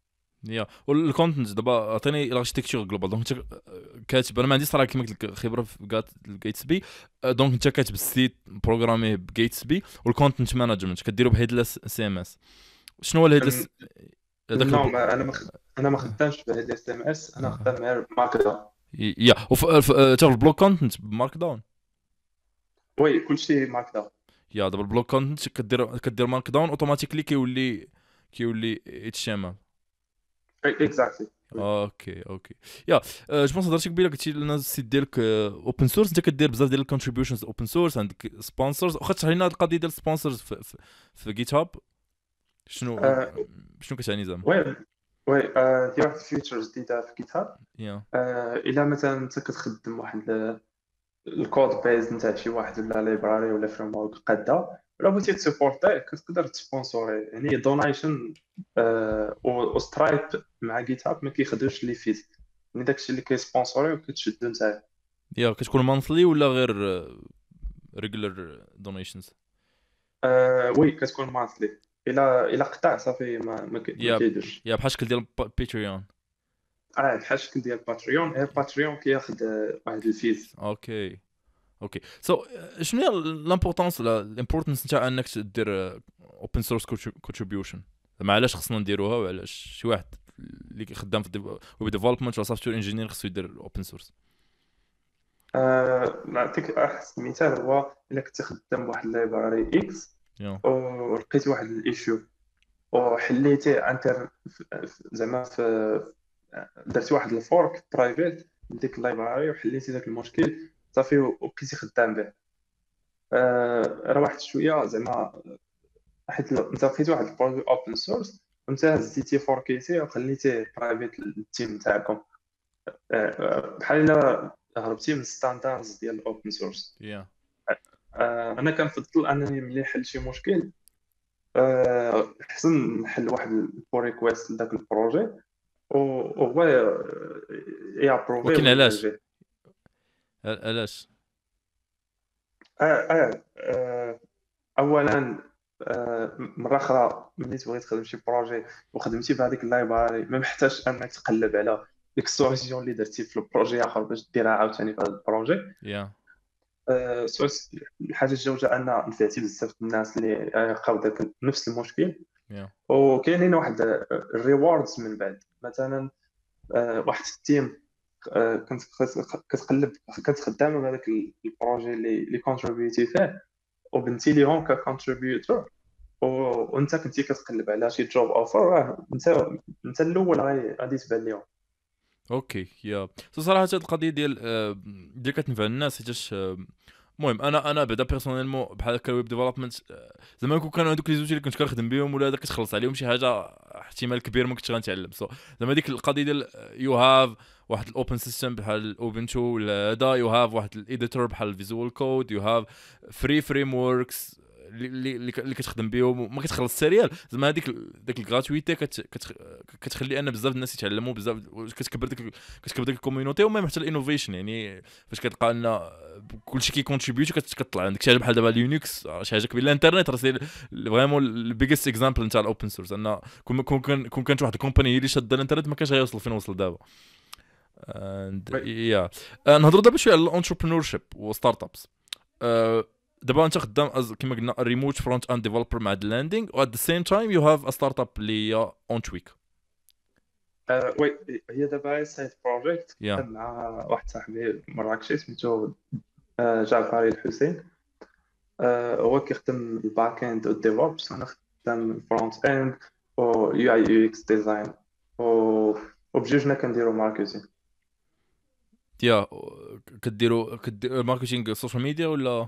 يا والكونتنت دابا عطيني الاركتيكتور جلوبال دونك كاتب انا ما عنديش صراحه كيما قلت لك خبره في جيتس بي دونك انت كاتب السيت بروغرامي بجيتس بي والكونتنت مانجمنت كديروا بهيدلس سي ام اس شنو هو الهيدلس هذاك لا انا ما انا ما خدامش بهيدلس ام اس انا خدام غير مارك داون يا وفي البلوك كونتنت مارك داون وي كلشي مارك داون يا دابا البلوك كونتنت كدير كدير مارك داون اوتوماتيكلي كيولي كيولي اتش ام ال اكزاكتلي اوكي اوكي يا جو بونس هضرتي قبيله قلتي لنا السيت ديالك اوبن سورس انت كدير بزاف ديال الكونتريبيوشنز اوبن سورس عندك سبونسرز واخا تشرح لنا هاد القضيه ديال السبونسرز في جيت هاب شنو آه شنو كتعني زعما وي وي آه ديال واحد الفيتشرز جديده في جيت هاب yeah. آه الا مثلا انت كتخدم واحد الكود بيز نتاع شي واحد ولا لايبراري ولا فريم ورك قاده ولا بغيتي تسبورتي كتقدر تسبونسوري يعني دونيشن آه و سترايب مع جيت هاب ما كيخدمش لي فيز يعني داكشي اللي كيسبونسوري وكتشدو نتايا يا كتكون مانثلي ولا غير ريغولار دونيشنز آه وي كتكون مانثلي الى الى قطع صافي ما ما كيديرش يا بحال الشكل ديال باتريون اه بحال الشكل ديال باتريون هي باتريون كياخذ واحد الفيز اوكي اوكي سو شنو هي الامبورطونس الامبورطونس نتاع انك دير اوبن سورس كونتريبيوشن زعما علاش خصنا نديروها وعلاش شي واحد اللي خدام في ويب ديفلوبمنت ولا سوفتوير انجينير خصو يدير اوبن سورس. نعطيك احسن مثال هو الا كنت خدام بواحد لايبراري اكس ولقيت واحد الايشيو وحليتيه انتر زعما في درت واحد الفورك برايفيت ديك اللايبراري وحليتي داك المشكل صافي وبقيتي خدام به. روحت شويه زعما حيت انت لقيت واحد البروجي اوبن سورس وانت هزيتي فوركيتي وخليتيه برايفيت للتيم تاعكم بحال الا هربتي من ستاندردز ديال الاوبن سورس. yeah. انا كنفضل انني ملي نحل شي مشكل احسن نحل واحد البو ريكويست لذاك البروجي وهو يابروفي. ولكن علاش علاش اه اه اولا آه مره اخرى ملي تبغي تخدم شي بروجي وخدمتي بهذيك اللايبراري ما محتاجش انك تقلب على ديك السوليسيون اللي درتي في البروجي اخر باش ديرها عاوتاني في هذا البروجي. yeah. آه الحاجه الجوجه ان نفعتي بزاف الناس اللي لقاو داك نفس المشكل. yeah. وكاينين واحد الريواردز من بعد مثلا آه واحد التيم آه كنت كتقلب كنت خدامه بهذاك البروجي اللي لي كونتريبيوتي فيه وبنتي ليهم ككونتريبيوتور وانت كنتي كتقلب على شي جوب اوفر راه انت انت الاول غادي تبان ليهم. اوكي يا صراحه هاد القضيه ديال اللي كتنفع الناس حيتاش المهم انا انا بعدا بيرسونيلمون بحال هكا الويب ديفلوبمنت زعما كون كانوا هذوك لي زوتي اللي كنت كنخدم بهم ولا هذا كتخلص عليهم شي حاجه احتمال كبير ما كنتش غنتعلم زعما ديك القضيه ديال يو هاف واحد الاوبن سيستم بحال اوبنتو ولا هذا يو هاف واحد الاديتور بحال الفيزوال كود يو هاف فري فريم وركس اللي اللي كتخدم بهم ما كتخلص السريال زعما هذيك داك الغراتويتي كتخلي ان بزاف الناس يتعلموا بزاف كتكبر داك كتكبر داك الكوميونيتي وميم حتى الانوفيشن يعني فاش كتلقى ان كلشي كيكونتريبيوت كتطلع عندك شي حاجه بحال دابا اليونكس شي حاجه كبيره الانترنت راه سي فريمون البيجست اكزامبل نتاع الاوبن سورس ان كون كون كانت واحد الكومباني هي اللي شاده الانترنت ما كانش غيوصل فين وصل دابا. اند يا نهضروا دابا شويه على الانتربرونور شيب وستارت ابس. دابا انت خدام كما قلنا ريموت فرونت اند ديفلوبر مع اللاندينغ و ات ذا سيم تايم يو هاف ا ستارت اب اللي هي اون تويك. وي هي دابا سايد بروجيكت مع واحد صاحبي مراكشي سميتو جعفري الحسين هو كيخدم الباك اند والديفلوبس انا خدام فرونت اند و يو اي يو اكس ديزاين وبجوجنا كنديرو ماركتينغ. يا كديرو ماركتينغ السوشيال ميديا ولا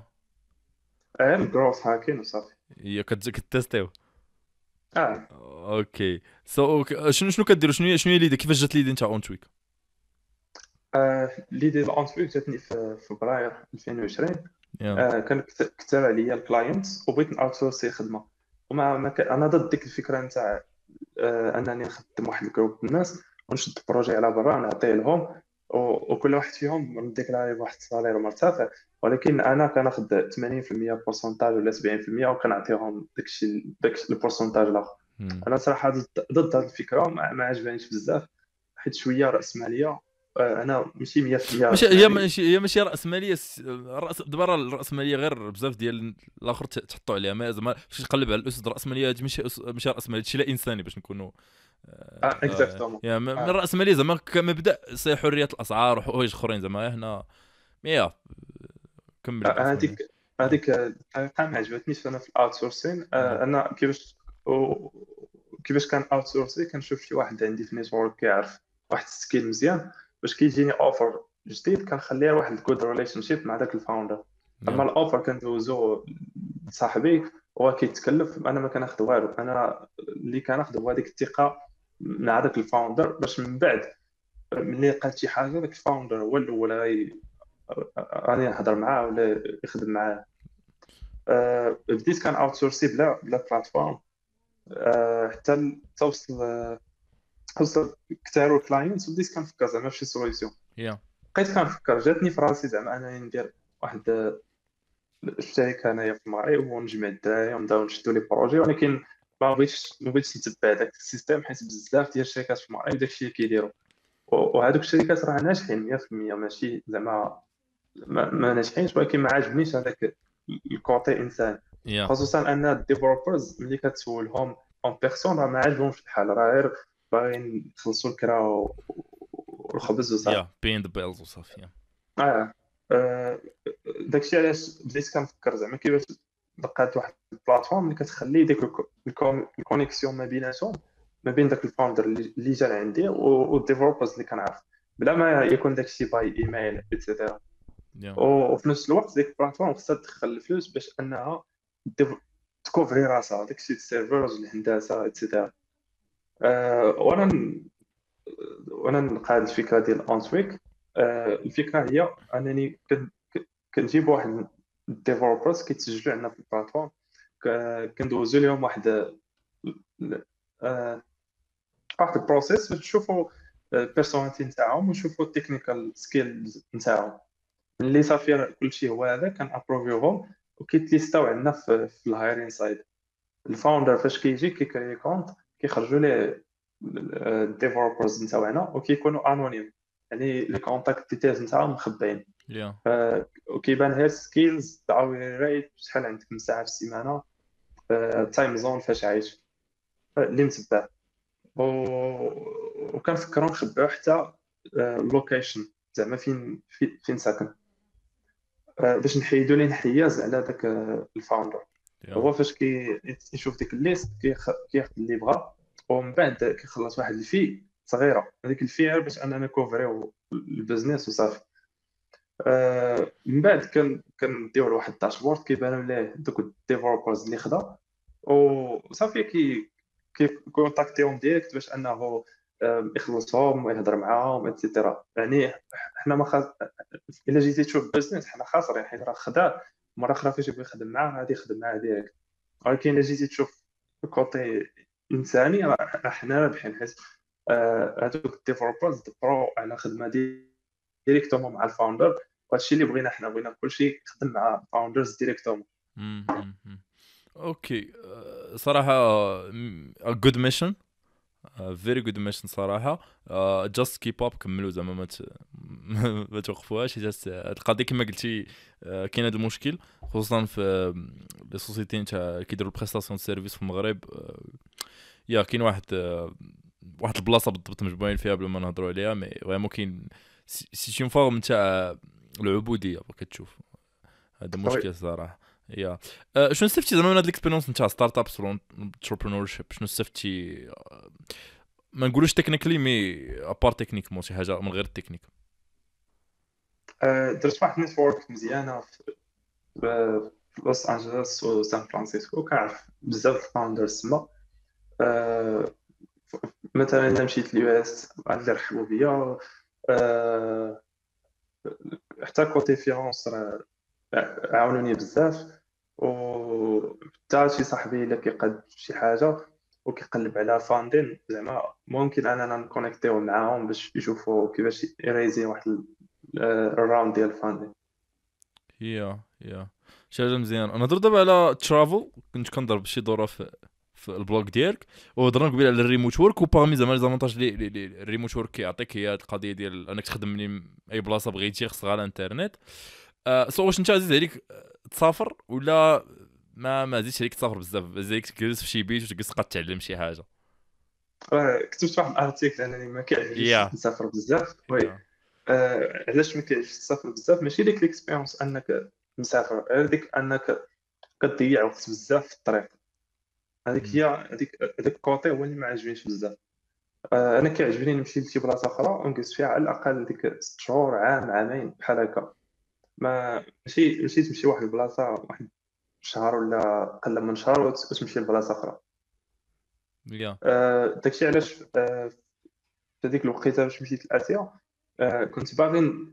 اه جروث هاكين وصافي هي كتستيو. اه اوكي سو شنو شنو كديروا شنو هي شنو هي ليدي كيفاش جات ليدي نتا اون تويك؟ اه ليدي اون تويك جاتني في فبراير ألفين وعشرين. اه كان كتب عليا الكلاينت وبغيت ناوتسورسي خدمه وما انا ضد ديك الفكره نتاع انني نخدم واحد الجروب الناس ونشد البروجي على برا نعطيه لهم وكل واحد فيهم نديكلاري بواحد السالير مرتفع ولكن انا كناخذ ثمانين بالمية بورسونتاج ولا سبعين بالمية وكنعطيهم داكشي داك البورسونتاج الاخر. انا صراحه ضد هذه الفكره ما عجبانيش بزاف حيت شويه راس ماليه انا ماشي مية بالمية ماشي هي ماشي هي ماشي راس ماليه الراس دابا راه الراس ماليه غير بزاف ديال الاخر تحطوا عليها ما زعما فاش تقلب على الاسس راس ماليه هادشي ماشي ماشي راس ماليه هادشي لا انساني باش نكونوا اكزاكتومون يا من راس ماليه زعما كمبدا سي حريه الاسعار وحوايج اخرين زعما هنا يا كمل. هذيك هذيك الطريقه ما عجبتنيش انا في الاوتسورسين. انا كيفاش كيفاش كان اوتسورسي كنشوف شي واحد عندي في نيتورك كيعرف واحد السكيل مزيان باش كيجيني اوفر جديد كنخليها واحد كود ريليشن شيب مع داك الفاوندر. اما الاوفر كندوزو صاحبي هو كيتكلف انا ما كناخذ والو انا اللي كناخذ هو هذيك الثقه مع داك الفاوندر باش من بعد ملي لقات شي حاجه داك الفاوندر هو الاول راني نهضر معاه ولا يخدم معاه. أه بديت كان اوتسورسي بلا بلا بلاتفورم أه حتى توصل توصل كثاروا الكلاينتس وبديت كنفكر زعما في شي سوليسيون. yeah. بقيت كنفكر جاتني في راسي زعما انني ندير واحد الشركه انايا في المغرب ونجمع الدراري ونبداو نشدو لي بروجي ولكن ما بغيتش ما بغيتش نتبع داك السيستم حيت بزاف ديال الشركات في المغرب داكشي اللي كيديروا وهذوك الشركات راه ناجحين مية بالمية ماشي زعما ما, ما ناجحينش ولكن ما عاجبنيش هذاك الكوطي انسان. yeah. خصوصا ان الديفلوبرز ملي كتسولهم اون بيرسون راه ما عاجبهمش الحال راه غير باين خلصوا الكراو والخبز وصافي يا بين ذا بيلز وصافي اه داكشي علاش بديت كنفكر زعما كيفاش لقيت واحد البلاتفورم اللي كتخلي ديك الكونيكسيون ما بيناتهم ما بين داك الفاوندر اللي جا عندي والديفلوبرز اللي كنعرف بلا ما يكون داكشي باي ايميل ايتترا وفي نفس الوقت ديك البلاتفورم خصها تدخل الفلوس باش انها تكوفري راسها داكشي السيرفرز الهندسه ايتترا. أه وانا وانا نلقى الفكره ديال On Twoik. أه الفكره هي انني كنجيب واحد الديفلوبرز كيتسجلوا عندنا في البلاتفورم كندوزو لهم واحد أه واحد البروسيس باش نشوفوا البيرسوناليتي نتاعهم ونشوفوا التكنيكال سكيلز نتاعهم اللي صافي كلشي هو هذا كنابروفيوهم وكيتليستاو عندنا في, في الهايرين سايد. الفاوندر فاش كيجي كيكري كونت كيخرجوا ليه الديفلوبرز نتاعنا وكيكونوا انونيم يعني لي كونتاكت ديتاز نتاعهم مخبيين وكيبان هاد السكيلز الدعوي ريت شحال عندك من ساعه في السيمانه التايم زون فاش عايش اللي متبع وكنفكروا نخبيو حتى اللوكيشن زعما فين فين ساكن باش نحيدو ليه انحياز على داك الفاوندر. هو فاش كيشوف ديك الليست كياخد اللي بغا ومن بعد كيخلص واحد الفي صغيره هذيك الفي غير باش اننا كوفريو البزنس وصافي. آه من بعد كان كنديروا واحد الداشبورد كيبانوا ليه دوك الديفلوبرز اللي خدا وصافي كي كونتاكتيهم ديريكت باش انه يخلصهم ويهضر معاهم ايتترا. يعني حنا ما خاص الا جيتي تشوف بزنس حنا خاسرين حيت راه خدا مره اخرى فاش يبغي يخدم معاه غادي يخدم معاه ديريكت، ولكن الا جيتي تشوف الكوتي انساني راه حنا رابحين حيت هذوك الديفلوبرز برو على خدمه ديريكتومون مع الفاوندر وهادشي اللي بغينا حنا بغينا كلشي يخدم مع الفاوندرز ديريكتومون. اوكي صراحه a good mission a very good mission صراحه uh, just keep up كملوا زعما ما ما توقفوهاش حيت القضيه كما قلتي كاين هذا المشكل خصوصا في لي سوسيتي نتاع كيديروا البريستاسيون سيرفيس في المغرب. يا كاين واحد واحد البلاصه بالضبط مجموعين فيها بلا ما نهضروا عليها مي فريمون كاين سي شي فورم نتاع العبوديه كتشوف هذا مشكل صراحه. يا شنو استفدتي زعما من هاد ليكسبيريونس نتاع ستارت ابس و انتربرونورشيب؟ شنو استفدتي ما نقولوش تكنيكلي مي ابار تكنيك مو شي حاجه من غير التكنيك؟ درت واحد نيتورك مزيانه في لوس انجلوس و سان فرانسيسكو كنعرف بزاف الفاوندرز تما. مثلا الا مشيت ليو اس غادي يرحبوا بيا حتى كوتي فرنسا راه عاونوني بزاف و حتى شي صاحبي الا كيقاد شي حاجه وكيقلب على فاندين زعما ممكن اننا نكونيكتيو معاهم باش يشوفوا كيفاش يريزي واحد الراوند ديال الفاندين. يا يا شي حاجه مزيان. انا هضر دابا على ترافل كنت كنضرب شي دوره في في البلوك ديالك وهضرنا قبيله على الريموت وورك وبارمي زعما لي زافونتاج لي الريموت وورك كيعطيك هي هاد القضيه ديال انك تخدم من اي بلاصه بغيتي خصك على الانترنت. سو واش انت عزيز عليك تسافر ولا ما ما زيدش عليك تسافر بزاف زيك تجلس في شي بيت وتجلس قد تعلم شي حاجه؟ راه كتبت واحد الارتيكل انني ما كيعجبنيش نسافر بزاف. وي علاش ما كيعجبش تسافر بزاف؟ ماشي ديك ليكسبيريونس انك مسافر غير ديك انك كتضيع وقت بزاف في الطريق هذيك هي هذيك هذاك الكوتي هو اللي ما عجبنيش بزاف. انا كيعجبني نمشي لشي بلاصه اخرى ونجلس فيها على الاقل ديك ست شهور عام عامين بحال هكا. ما ماشي ماشي تمشي واحد البلاصه واحد شهر ولا قل من شهر وتمشي لبلاصه اخرى. يا أه داكشي علاش في أه هذيك الوقيته باش مشيت لاسيا أه كنت باغي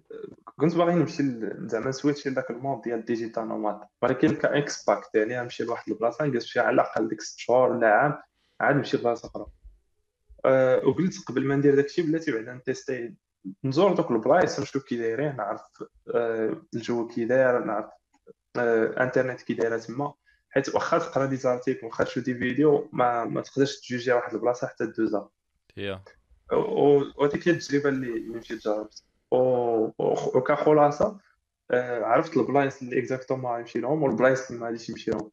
كنت باغي نمشي زعما سويتش لذاك المود ديال ديجيتال نوماد ولكن كاكسباكت يعني نمشي لواحد البلاصه نجلس فيها على الاقل ديك ست شهور ولا عام عاد نمشي لبلاصه اخرى. أه وقلت قبل ما ندير داكشي بلاتي بعدا نتيستي نزور دوك البلايص نشوف كي دايرين نعرف الجو كي داير نعرف الانترنت كي دايره تما حيت واخا تقرا دي زارتيكل واخا تشوف دي فيديو ما, ما تقدرش تجوجي واحد البلاصه حتى دوزا. يا وهاديك التجربه اللي مشيت جربت وكخلاصه عرفت البلايص اللي اكزاكتومون غنمشي لهم والبلايص اللي ما غاديش نمشي لهم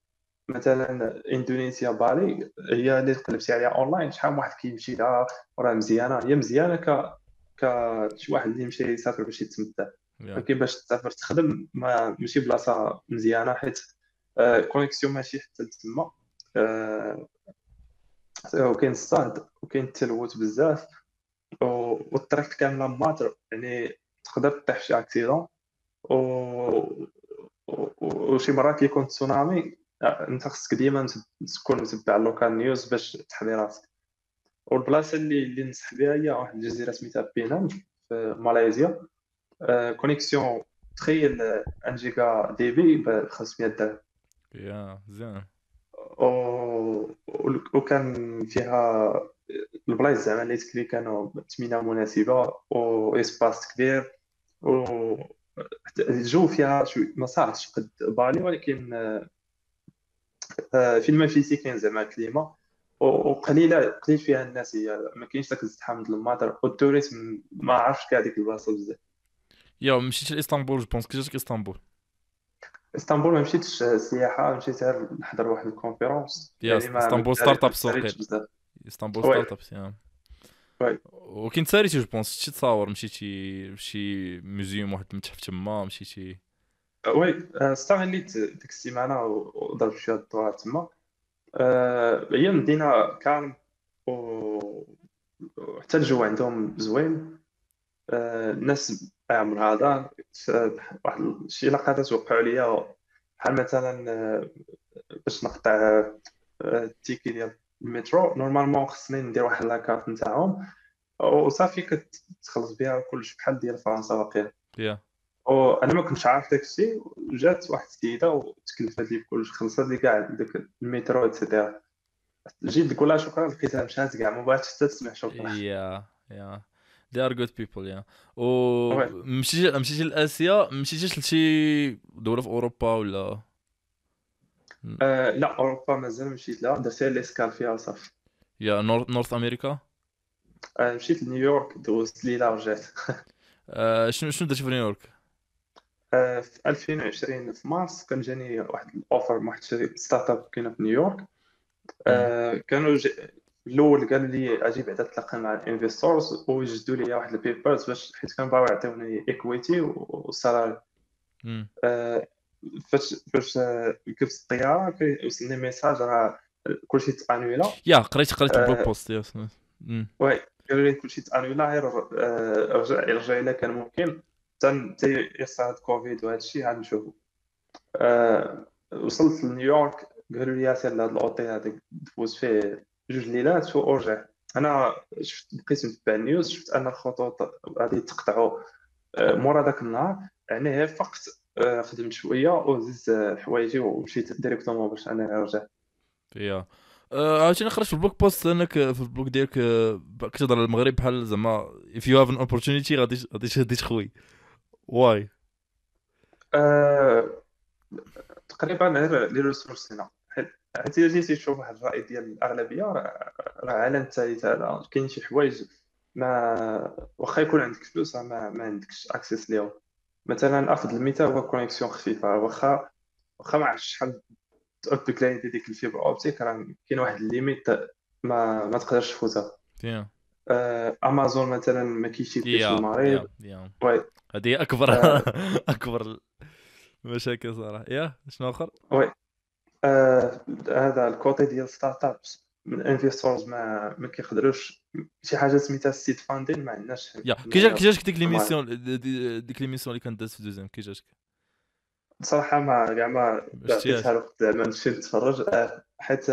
مثلا اندونيسيا بالي هي اللي تقلبتي عليها اونلاين شحال من واحد كيمشي لها راه مزيانه، هي مزيانه ك كشي واحد اللي يمشي يسافر باش يتمتع، ولكن باش تسافر تخدم ما ماشي بلاصه مزيانه حيت الكونيكسيون ماشي حتى تما، وكاين الصهد وكاين التلوث بزاف والطريق كامله ماطر، يعني تقدر تطيح في شي اكسيدون وشي مرات كيكون تسونامي، انت خصك ديما تكون متبع اللوكال نيوز باش تحمي راسك. والبلاصه اللي اللي نصح بها هي واحد الجزيره سميتها بينان في ماليزيا، كونيكسيون تخيل واحد جيجا دي بي ب خمسمية درهم، يا زين وكان فيها البلايص زعما اللي تكلي كانوا ثمنها مناسبه و اسباس كبير و الجو فيها شويه ما صارش قد بالي، ولكن فين ما فيتي كاين زعما كليما وقليله قليل فيها الناس، هي ما كاينش داك الزحام ديال الماطر والتوريزم ما عرفتش كاع ديك البلاصه بزاف. يا مشيت لاسطنبول جو بونس كي جات لاسطنبول، اسطنبول ما مشيتش سياحه، مشيت غير نحضر واحد الكونفيرونس. يعني اسطنبول ستارت اب سوقي، اسطنبول ستارت اب سيام وي، وكنت ساريتي جو بونس شي تصاور، مشيتي لشي ميوزيوم واحد متحف تما مشيتي وي، استغليت ديك السيمانه وضربت شويه الدوار تما. هي مدينه كارم وحتى الجو عندهم زوين، الناس من هذا واحد شي لقطات وقعوا ليا، بحال مثلا باش نقطع التيكي ديال المترو نورمالمون خصني ندير واحد لاكارت نتاعهم وصافي كتخلص بها كلشي، بحال ديال فرنسا واقيلا. yeah. وانا ما كنتش عارف داكشي، جات واحد السيده وتكلفات لي بكلشي، خلصات لي كاع داك المترو ايتترا، جيت نقول لها شكرا لقيتها مشات كاع ما بغاتش حتى تسمع شكرا. يا يا they are good people. yeah. و مشيتي مشيتي لآسيا، مشيتيش لشي دولة في أوروبا ولا؟ أه لا أوروبا مازال مشيت لها، درت الإسكال فيها صافي. يا نورث نورث أمريكا؟ أه مشيت لنيويورك دوزت ليلة ورجعت. أه شنو شنو درتي في نيويورك؟ أه في ألفين وعشرين في مارس كان جاني واحد الأوفر مع واحد ستارت أب كاينة في نيويورك. أه كانوا ج... الاول قالوا لي اجي بعدا تلاقى مع الانفيستورز وجدوا لي واحد البيبرز باش حيت كان باغي يعطيوني ايكويتي والسالاري. آه فاش فاش ركبت الطياره كيوصلني ميساج راه كلشي تانويلا. يا قريت قريت البلوك بوست يا سميت. وي قالوا لي كلشي تانويلا، غير رجع رجع الا كان ممكن حتى يصير كوفيد وهذا الشيء عاد نشوفو. آه وصلت لنيويورك قالوا لي سير لهاد الاوتيل هذاك دوز فيه جوج ليلات وارجع. انا شفت بقيت نتبع النيوز، شفت ان الخطوط غادي تقطعوا مورا داك النهار، يعني غير فقت خدمت شويه وزدت حوايجي ومشيت ديريكتومون باش انا نرجع. يا عاوتاني خرجت في البلوك بوست لانك في البلوك ديالك كتهضر على المغرب بحال زعما if you have an opportunity غادي غادي تشدي تخوي واي. تقريبا غير لي ريسورس هنا حيت الا جيتي تشوف واحد الراي ديال الاغلبيه راه عالم الثالث هذا، كاين شي حوايج ما واخا يكون عندك فلوس ما ما عندكش اكسيس ليهم. مثلا افضل المثال هو كونيكسيون خفيفه، واخا واخا ما عرفتش شحال تاكد كلاينت ديك الفيبر اوبتيك راه كاين واحد الليميت ما ما تقدرش تفوتها. yeah. آه، امازون مثلا ما كيشي في المغرب. وي هذه اكبر اكبر المشاكل صراحه. يا شنو اخر وي آه، هذا الكوتي ديال ستارت ابس من انفيستورز ما ما كيقدروش شي حاجه سميتها سيت فاندين ما عندناش. كي جا كي جاتك ديك ليميسيون ديك ليميسيون اللي كانت دازت في دوزيام كي جاتك؟ بصراحه ما كاع ما عطيتها الوقت زعما نمشي نتفرج، حيت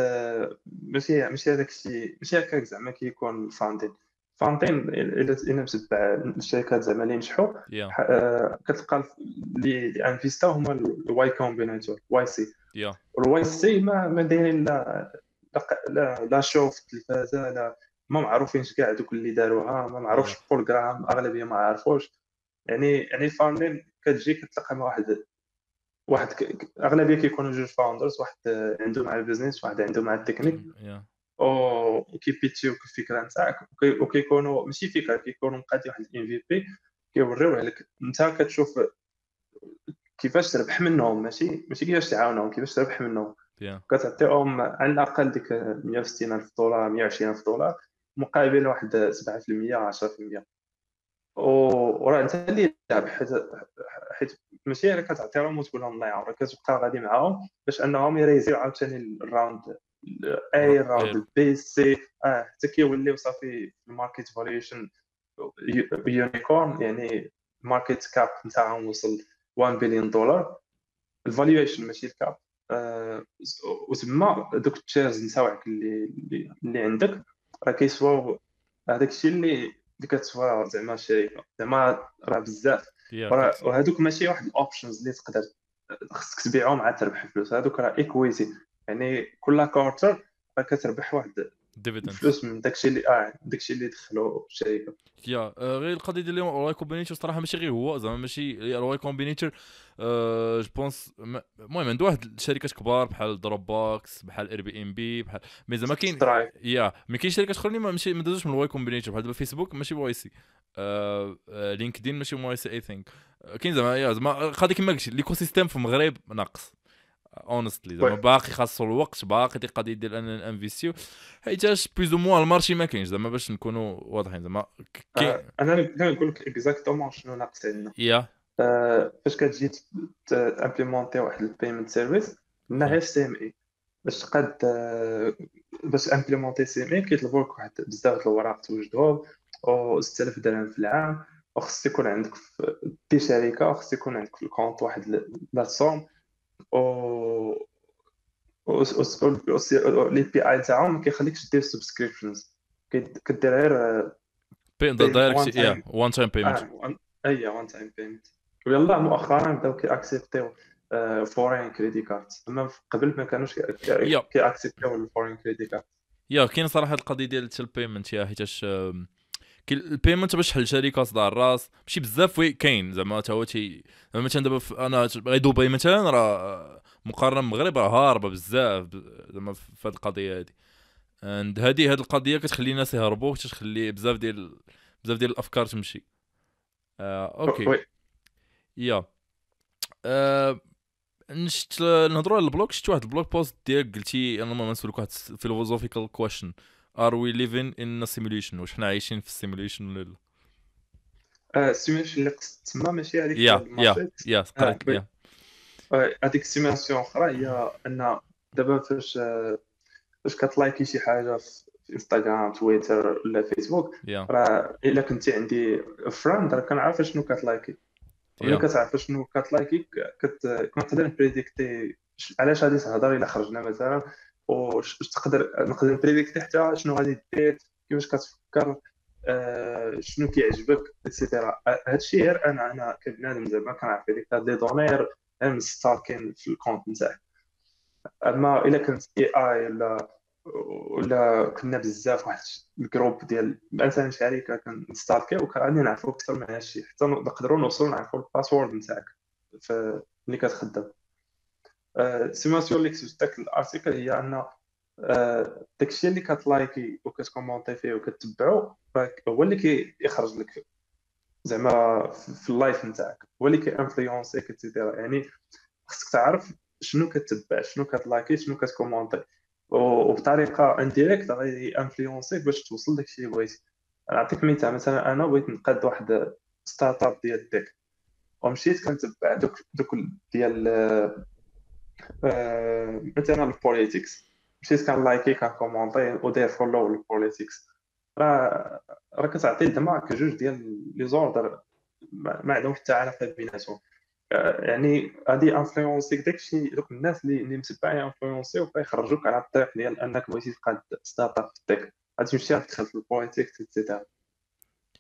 ماشي ماشي هذاك الشيء ماشي هكاك زعما كيكون فاندين فاندين الا الا متبع الشركات زعما اللي نجحوا كتلقى لي انفيستا هما الواي كومبيناتور واي سي. يا الواي سي ما ما دايرين لا لا لا شوف في التلفازه لا ما معروفينش كاع دوك اللي داروها، ما معروفش بول جراهام اغلبيه ما عارفوش، يعني يعني فاندين كتجي كتلقى مع واحد واحد اغلبيه كيكونوا جوج فاوندرز، واحد عنده مع البيزنس واحد عنده مع التكنيك او كيبيتيو الفكره نتاعك وكيكونوا ماشي فكره كيكونوا مقادين واحد الام في بي كيوريوه لك انت كتشوف كيفاش تربح منهم، ماشي ماشي كيفاش تعاونهم كيفاش تربح منهم. كتعطيهم على الاقل ديك مية وستين ألف دولار مية وعشرين ألف دولار مقابل واحد سبعة في المية عشرة في المية. وراه انت اللي تلعب، حيت ماشي غير كتعطي لهم وتقول لهم لا، راه كتبقى غادي معاهم باش انهم يريزيو عاوتاني الراوند اي راوند بي سي اه حتى كيوليو صافي الماركت فاليوشن يونيكورن، يعني الماركت كاب نتاعهم وصل واحد بليون دولار الفاليوشن ماشي الكاب. آه وتما دوك التشيرز نتاعك اللي اللي عندك راه كيسواو هذاك الشيء اللي اللي كتسوا زعما شركه زعما راه بزاف، وهذوك ماشي واحد الاوبشنز اللي تقدر خصك تبيعهم عاد تربح فلوس، هذوك راه ايكويتي، يعني كل كوارتر راه كتربح واحد ديفيدند فلوس من داكشي اللي اه داكشي اللي دخلوا الشركه. يا غير القضيه ديال اليوم واي كومبينيتور صراحه ماشي غير هو زعما ماشي واي كومبينيتور جو بونس، المهم عندو واحد الشركات كبار بحال دروب بوكس بحال اير بي ام بي بحال مي زعما كاين يا مي كاين شركات اخرين ما ماشي ما دازوش من واي كومبينيتور بحال دابا فيسبوك ماشي واي سي، لينكدين ماشي واي سي، اي ثينك كاين زعما زعما قضيه كما قلتي ليكوسيستيم في المغرب ناقص اونستلي زعما باقي خاصو الوقت، باقي دي قضيه ديال ان انفيستيو حيتاش بلوز او موان المارشي ما كاينش زعما باش نكونوا واضحين زعما كاين. انا نقول لك اكزاكتومون شنو ناقص عندنا يا فاش كتجي امبليمونتي واحد البيمنت سيرفيس من ناحيه سي ام اي باش تقاد باش امبليمونتي سي ام اي كيطلبوا لك واحد بزاف د الوراق توجدهم و ستة آلاف درهم في العام، وخص يكون عندك في دي شركه خص يكون عندك في الكونط واحد لا سوم او او او لي بي اي تاعهم ما كيخليكش دير سبسكريبشنز، كدير غير بين دايركت يا وان تايم بيمنت اي وان تايم بيمنت. ويلا مؤخرا بداو كياكسبتيو فورين كريدي كارد، اما قبل ما كانوش كياكسبتيو الفورين كريدي كارد. يا كاين صراحه القضيه ديال تاع البيمنت يا حيتاش البيمنت باش تحل شركه صداع الراس ماشي بزاف وي كاين زعما تا هو تي مثلا دابا انا غير دبي مثلا راه مقارنه بالمغرب راه هاربه بزاف زعما في هذه القضيه هذه عند هذه هذه القضيه كتخلي الناس يهربوا كتخلي بزاف ديال بزاف ديال الافكار تمشي. آه اوكي يا آه نشت نهضروا على البلوك. شفت واحد البلوك بوست ديالك قلتي انا ما نسولك واحد فيلوزوفيكال كويشن Are we living in a simulation؟ واش حنا عايشين في simulation ولا لا؟ اه simulation اللي تما ماشي هذيك المارشيت يا يا يا هذيك simulation اخرى هي ان دابا فاش فاش كتلايكي شي حاجه في انستغرام تويتر ولا فيسبوك راه الا كنتي عندي فريند راه كنعرف شنو كتلايكي، الا كتعرف شنو كتلايكي كنقدر نبريديكتي علاش غادي تهضر الا خرجنا مثلا، واش تقدر نقدر بريديكت حتى شنو غادي دير كيفاش كتفكر آه شنو كيعجبك اكسيتيرا. هادشي غير انا انا كبنادم زعما كنعرف هذيك لي دونير ام ستاركين في الكونت نتاعك. اما الا كنت اي اي ولا ولا كنا بزاف واحد الجروب ديال مثلا شركه كنستاركي وكاني نعرفو اكثر من هادشي حتى نقدروا نوصلوا نعرفوا الباسورد نتاعك فملي كتخدم. السيماسيون اللي كتبت داك الارتيكل هي ان داكشي اللي كتلايكي وكتكومونتي فيه وكتبعو هو اللي كيخرج لك زعما في اللايف نتاعك، هو اللي كيانفلونسيك اكسيتيرا، يعني خصك تعرف شنو كتبع شنو كتلايكي شنو كتكومونتي وبطريقه انديريكت غادي انفلونسيك باش توصل داكشي اللي بغيتي. نعطيك مثال، مثلا انا بغيت نقاد واحد ستارت اب ديال ديك ومشيت كنتبع دوك دوك ديال ااا مثلا البوليتيكس مشيت كنلايكي كنكومونطي ودير فولو للبوليتيكس راه راه كتعطي دماغك جوج ديال لي زوردر ما عندهم حتى علاقه بيناتهم، يعني هادي انفلونسيك داكشي دوك الناس اللي اللي متبعين انفلونسيو كيخرجوك على الطريق ديال انك بغيتي تقاد ستارت اب ديك غادي تمشي تدخل في البوليتيكس ايتترا.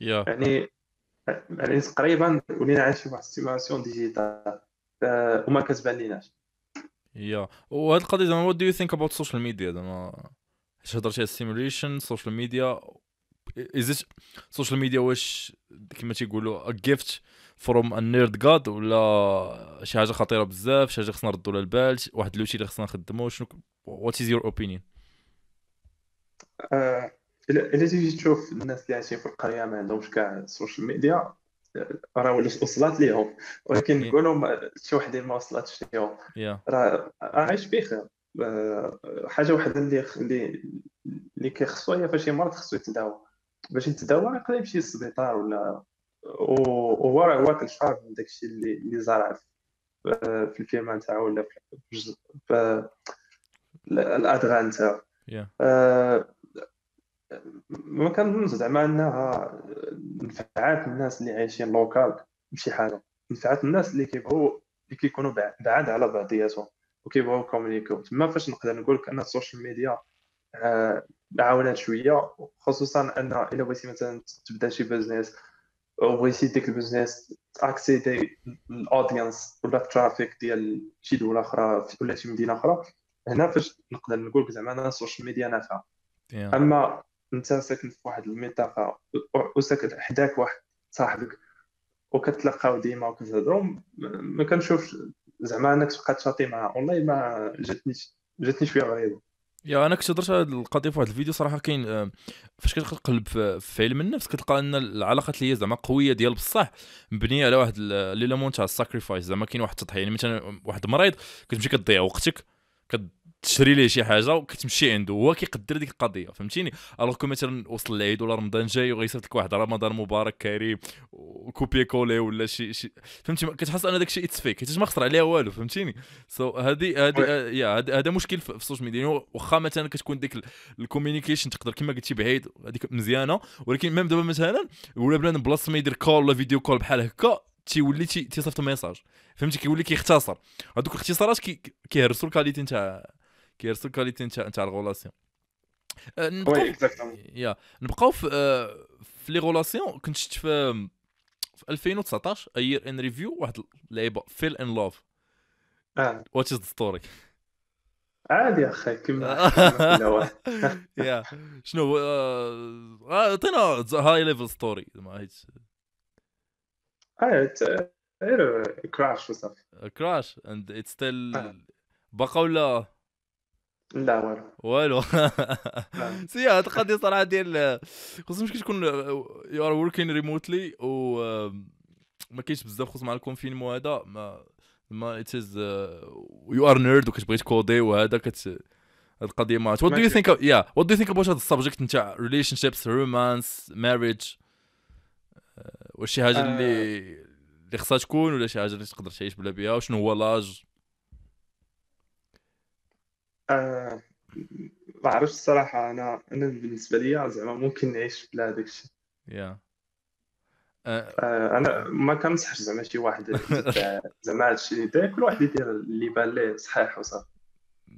يعني يعني تقريبا ولينا عايشين واحد السيماسيون ديجيتال وما كتبان ليناش. يا وهاد القضيه زعما وات دو يو ثينك اباوت السوشيال ميديا زعما اش هضرتي على السيموليشن السوشيال ميديا از السوشيال ميديا واش كما تيقولوا جيفت فروم ا نيرد غاد ولا شي حاجه خطيره بزاف شي حاجه خصنا نردوا لها البال واحد لوتي اللي خصنا نخدموه شنو وات از يور اوبينيون؟ الا الا تجي تشوف الناس اللي عايشين في القريه ما عندهمش كاع السوشيال ميديا راه وصلت ليهم، ولكن نقولوا شي وحدين ما وصلتش ليهم راه عايش بخير حاجه وحده اللي اللي اللي كيخصو هي فاش يمرض خصو يتداوى، باش يتداوى يقدر يمشي للسبيطار ولا وهو راه واكل الشعر من داكشي اللي اللي زرع في الفيرما نتاعو ولا في الادغال نتاعو. ما كنظنش زعما انها نفعات الناس اللي عايشين لوكال بشي حاجه، نفعات الناس اللي كيبغوا اللي كيكونوا بعاد على بعضياتهم وكيبغوا كومونيكيو. تما فاش نقدر نقول لك ان السوشيال ميديا عاونات شويه، خصوصا ان الا بغيتي مثلا تبدا شي بزنس وبغيتي ديك البزنس تاكسيدي الاودينس ولا الترافيك ديال شي دوله اخرى ولا شي مدينه اخرى، هنا فاش نقدر نقول لك زعما السوشيال ميديا نافعه. yeah. اما انت ساكن في واحد المنطقه وساكن حداك واحد صاحبك وكتلقاو ديما وكتهضروا، ما كنشوفش زعما انك تبقى تشاطي معاه. والله ما جاتني جاتني شويه غريبه. يا انا كنت هضرت على هذه القضيه في واحد الفيديو صراحه. كاين فاش كتقلب في علم النفس كتلقى ان العلاقات اللي هي زعما قويه ديال بصح مبنيه على واحد ليلامون تاع الساكريفايس، زعما كاين واحد التضحيه. يعني مثلا واحد المريض كتمشي كتضيع وقتك كتشري ليه شي حاجه وكتمشي عنده وهو كيقدر ديك القضيه، فهمتيني؟ الوغ كو مثلا وصل العيد ولا رمضان جاي وغيصيفط لك واحد رمضان مبارك كريم وكوبي كولي ولا شي شي، فهمتي؟ كتحس ان داك الشيء اتس فيك حيت ما خسر عليها والو، فهمتيني؟ سو so, هذه هذه يا هذا مشكل في السوشيال ميديا. واخا مثلا كتكون ديك الكوميونيكيشن تقدر كما قلتي بعيد هذيك مزيانه، ولكن ميم دابا مثلا ولا بلان بلاصه ما يدير كول ولا فيديو كول بحال هكا تيولي تيصيفط ميساج، فهمتي؟ كيولي كيختصر، هذوك الاختصارات كيهرسوا الكاليتي نتاع كيرسل كاليتي نتاع نتاع الغولاسيون. وي اكزاكتومون. يا نبقاو في في لي غولاسيون. كنت شفت في ألفين وتسعطاش اير ان ريفيو واحد اللعيبه فيل ان لوف. اه واتش از ذا ستوري؟ عادي اخي كما كما يا شنو عطينا هاي ليفل ستوري زعما هيت اه اير كراش وصافي كراش اند اتس ستيل باقا ولا لا والو والو سي هاد القضيه صراحه ديال خصوصا ملي كتكون يو ار وركين ريموتلي و ما كاينش بزاف خصوصا مع الكونفينم وهذا ما ما اتز يو ار نيرد وكتبغي تكودي وهذا كت هاد القضيه مات. وات دو يو ثينك يا وات دو يو ثينك اباوت هاد السبجيكت نتاع ريليشن شيبس رومانس ماريج؟ واش شي حاجه اللي اللي خصها تكون ولا شي حاجه اللي تقدر تعيش بلا بها؟ وشنو هو لاج؟ آه ما عرفتش الصراحه. انا انا بالنسبه لي زعما ممكن نعيش بلا داك الشيء. yeah. آه آه انا ما كنصحش زعما شي واحد زعما هادشي داك كل واحد يدير اللي بان ليه صحيح وصافي.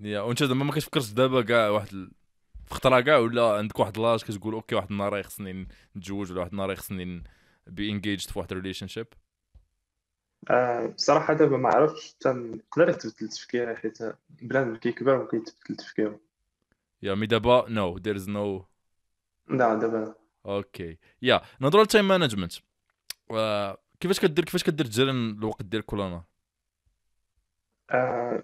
يا yeah. وانت زعما ما كتفكرش دابا كاع واحد في خطره كاع ولا عندك واحد لاج كتقول اوكي واحد النهار خصني نتزوج ولا واحد النهار خصني بي انجيجد في واحد ريليشن شيب؟ آه بصراحه دابا ما عرفتش تنقدر يتبدل التفكير حيت بلان كيكبر وكيتبدل التفكير. يا مي دابا نو ذير از نو لا دابا اوكي. يا نهضروا على التايم مانجمنت. كيفاش كدير كيفاش كدير تجرن الوقت ديالك ولا نهار؟ آه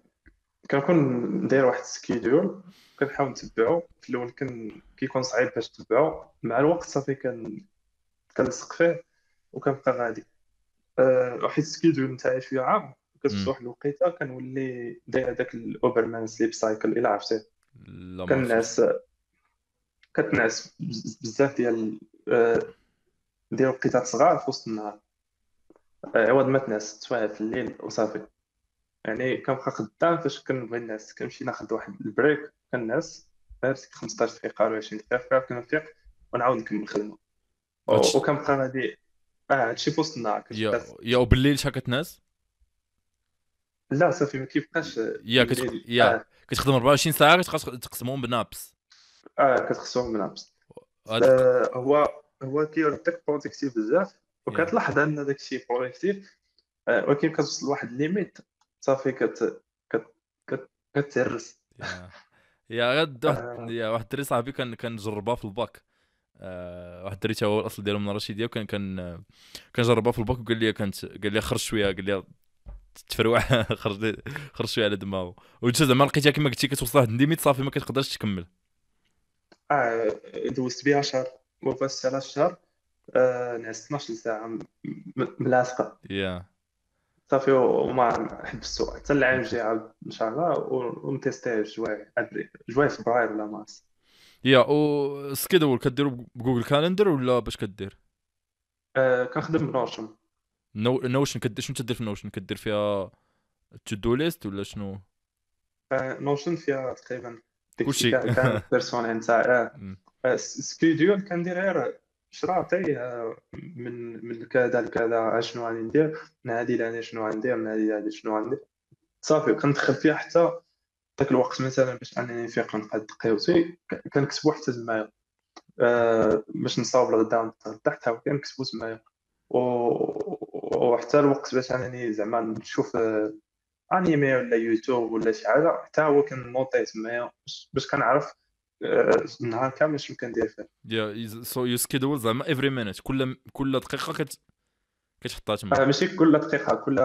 كنكون داير واحد السكيدول كنحاول نتبعو. في الاول كان كيكون صعيب باش تتبعو، مع الوقت صافي كان كنلصق فيه وكنبقى غادي. حيت السكيدول نتاعي شويه عام كتوصل واحد الوقيته كنولي داير هذاك الاوبرمان سليب سايكل الى عرفتي. كنعس كتنعس بزاف ديال ديال وقيتات صغار في وسط النهار عوض ما تنعس تفاهى في الليل وصافي. يعني كنبقى قدام فاش كنبغي نعس كنمشي ناخذ واحد البريك كنعس غير خمسطاش دقيقه ولا عشرين دقيقه كنفيق ونعاود نكمل الخدمه وكنبقى غادي. اه هادشي في وسط النهار. يا يا وبالليل شحال كتنعس؟ لا صافي ما كيبقاش. يا كت... يا آه. كتخدم أربعة وعشرين ساعه كتبقى تقسمهم بنابس. اه كتقسمهم بنابس. آه. آه هو هو كيردك برودكتيف بزاف وكتلاحظ ان داك الشيء برودكتيف، آه ولكن كتوصل لواحد ليميت صافي كت كت كتهرس. يا يا غد واحد آه. يا واحد الدري صاحبي كان كنجربها في الباك. أه واحد الدري تا هو الاصل ديالو من رشيديه وكان كان كنجربها في الباك وقال لي كانت قال لي خرج شويه قال لي تفروع خرج خرج شويه على دماغو وانت زعما لقيتها كما قلتي كتوصل لواحد ليميت صافي ما كتقدرش تكمل. اه دوزت بها شهر وفاش على الشهر آه نعس اثناش ساعه ملاصقه. يا صافي وما حبستو حتى العام الجاي عاود ان شاء الله ونتيستيه جوي جوي فبراير ولا مارس. يا او سكيدول كديروا بجوجل كالندر ولا باش كدير؟ أه كنخدم بنوشن. نو نوشن كدير شنو تدير في نوشن؟ كدير فيها تو ليست ولا شنو؟ أه نوشن فيها تقريبا كلشي تاع بيرسونيل تاع سكيدول كندير غير شراطي من من كذا لكذا شنو غادي ندير من هذه لهذه شنو غندير من هذه لهذه شنو غندير صافي كندخل فيها حتى ذاك الوقت مثلا باش انني نفيق نقاد دقيوتي كنكتبو حتى تمايا أه باش نصاوب الغدا تحت حتى كنكتبو تمايا وحتى الوقت باش انني زعما نشوف انيمي ولا يوتيوب ولا شي حاجه حتى هو كنوطي تمايا باش كنعرف النهار كامل شنو كندير فيه. يا سو يو سكيدول زعما افري مينيت كل كل دقيقه كت كتحطها تما. ماشي كل دقيقه كل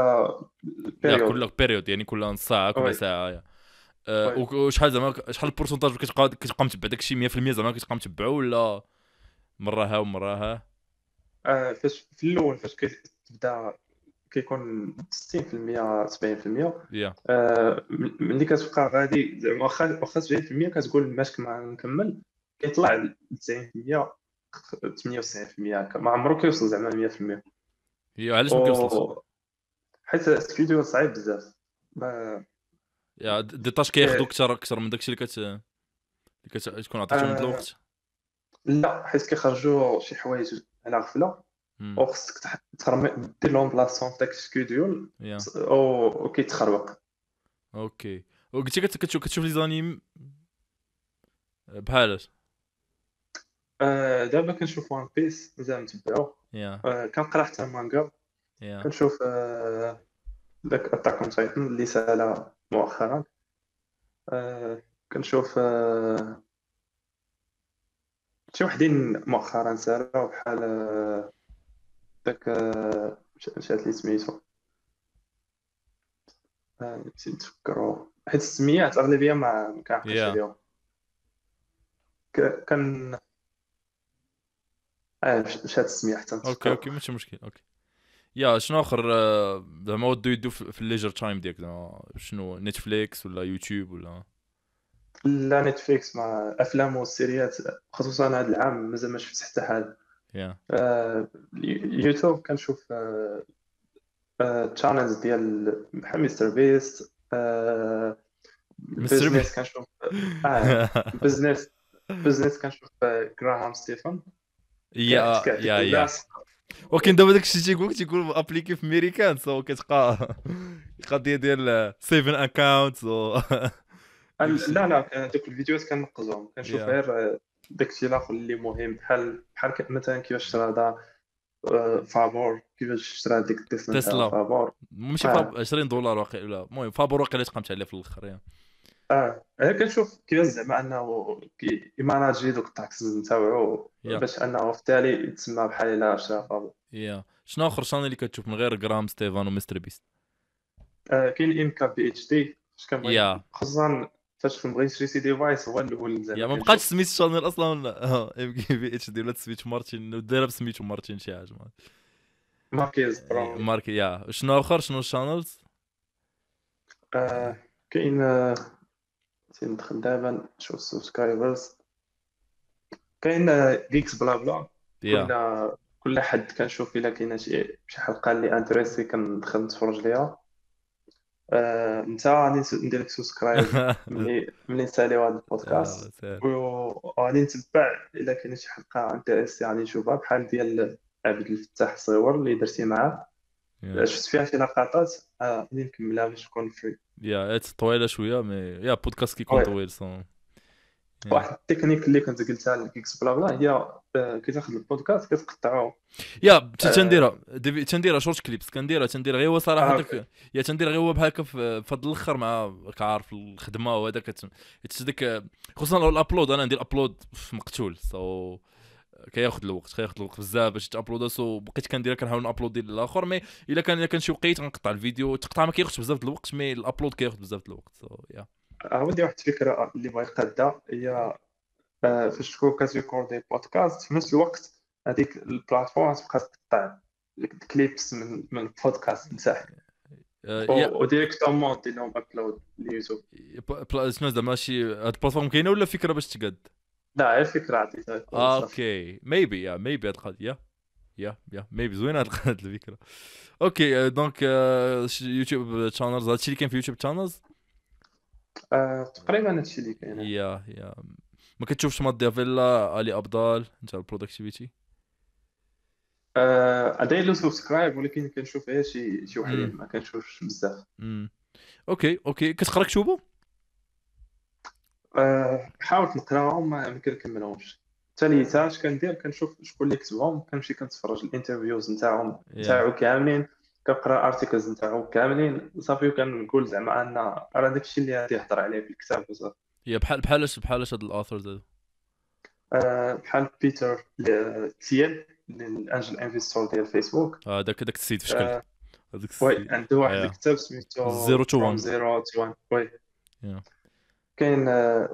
بيريود كل بيريود يعني كل نص ساعه كل ساعه. وشحال زعما شحال البورسنتاج كتبقى كتبقى متبع داكشي مية في المية زعما كتبقى متبعو ولا مره ها ومره ها؟ اه فاش في الاول فاش كتبدا كيكون ستين في المية سبعين في المية yeah. آه ملي كتبقى غادي زعما واخا سبعين في المية كتقول ماش كنكمل كيطلع تسعين في المية ثمانية وتسعين في المية ما عمرو كيوصل زعما مية في المية. هي علاش ما كيوصلش؟ حيت السكيدول صعيب بزاف ما يا دي طاش كياخذوا اكثر اكثر من داكشي اللي كت اللي كتكون عطيتهم الوقت. لا حيت كيخرجوا شي حوايج على غفله وخصك تخرم دير لهم بلاصون تاع السكيدول او كيتخروق. اوكي وقلتي كتشوف كتشوف لي زانيم بحال دابا كنشوف وان بيس مزال نتبعو كنقرا حتى مانغا كنشوف داك اتاك اون تايتن اللي سال مؤخرا كنشوف شي وحدين مؤخرا ساراو بحال داك مشات لي سميتو اه نسيت نفكرو حيت السميات اغلبيه ما كنعقلش عليهم yeah. كان اه مشات السميه حتى اوكي اوكي ماشي مشكل اوكي يا شنو اخر زعما ودو يدو في الليجر تايم ديالك شنو نتفليكس ولا يوتيوب ولا؟ لا نتفليكس مع افلام والسيريات خصوصا هذا العام مازال ما شفتش حتى حاجه. يا yeah. يوتيوب uh, كنشوف تشانلز uh, uh, ديال مستر بيست مستر بيست كنشوف بزنس بزنس كنشوف جراهام ستيفن. يا يا يا ولكن دابا داك الشيء تيقول تيقول ابليكي في امريكان سو كتلقى القضيه ديال سيفن اكونت لا لا دوك الفيديوهات كنقزهم كنشوف غير داكشي الاخر اللي مهم بحال بحال مثلا كيفاش شرا دا فابور كيفاش شرا ديك تسلا فابور ماشي فاب عشرين دولار واقيلا المهم فابور واقيلا تقمت عليه في الاخر يعني. اه انا كنشوف كيفاش زعما انه كيماناجي دوك التاكسز نتاعو باش انه في التالي يتسمى بحال الا شرا فابور. يا شنو اخر شانل اللي كتشوف من غير جرام ستيفان ومستر بيست؟ آه كاين ام كا بي اتش دي كنبغي خصوصا فاش كنبغي نشري سي ديفايس هو الاول زعما. يا ما بقاش سميت الشانل اصلا ام كي بي اتش دي ولا سميت مارتين ودايره بسميتو مارتين شي حاجه ماركيز ماركي. يا شنو اخر شنو الشانلز؟ آه كاين ندخل دابا نشوف السبسكرايبرز كاين جيكس بلا بلا كل كل حد كنشوف الا كاينه شي حلقه اللي انتريسي كندخل نتفرج ليها. آه، نتا غادي ندير لك سبسكرايب ملي ملي نساليو هذا البودكاست وغادي نتبع الا كاينه شي حلقه انتريسي غادي نشوفها بحال ديال عبد الفتاح الصغيور اللي درتي معاه شفت فيها شي لقطات غادي نكملها باش تكون فري. يا طويله شويه مي يا بودكاست كيكون طويل صون واحد التكنيك اللي كنت قلتها لكيكس بلا بلا هي كي تاخذ البودكاست كتقطعو. يا تنديرها تنديرها شورت كليبس كنديرها تندير غير هو صراحه داك يا تندير غير هو بحال هكا في هذا الاخر مع كعارف الخدمه وهذا داك خصوصا الابلود انا ندير ابلود مقتول سو كياخذ الوقت كياخذ الوقت بزاف باش تابلودها سو بقيت كنديرها كنحاول نابلودي للاخر مي الا كان الا كان شي وقيت نقطع الفيديو تقطع ما كياخذش بزاف الوقت مي الابلود كياخذ بزاف الوقت سو يا عاودي واحد الفكره اللي بغيت نقدها هي فاش تكون كتريكوردي بودكاست في نفس الوقت هذيك البلاتفورم تبقى تقطع الكليبس من من البودكاست نتاعك وديريكت طماطي لهم ابلود ليوتيوب شنو هذا ماشي هاد البلاتفورم كاينه ولا فكره باش تقاد؟ لا غير فكره عطيتها اوكي ميبي يا ميبي هاد القضيه يا يا ميبي زوينه هاد الفكره اوكي دونك يوتيوب تشانلز هادشي اللي كاين في يوتيوب تشانلز تقريبا هادشي اللي كاين يا يا ما كتشوفش ما ديفيلا علي ابضال نتاع البرودكتيفيتي ا ادير له سبسكرايب ولكن كنشوف غير شي شي واحد ما كنشوفش بزاف اوكي اوكي كتقرا كتبو أه حاولت نقراهم ما كنكملهمش ثالثاش كندير كنشوف شكون اللي كتبهم كنمشي كنتفرج الانترفيوز نتاعهم نتاعو كاملين كنقرا ارتيكلز نتاعو كاملين صافي وكنقول زعما ان راه داكشي اللي غادي يهضر عليه في الكتاب وصافي هي بحال بحال بحال هاد الاثرز هادو بحال بيتر ثيل الانجل انفيستور ديال فيسبوك هذاك داك السيد في شكل هذاك السيد عنده واحد الكتاب سميتو زيرو تو وان وي كاين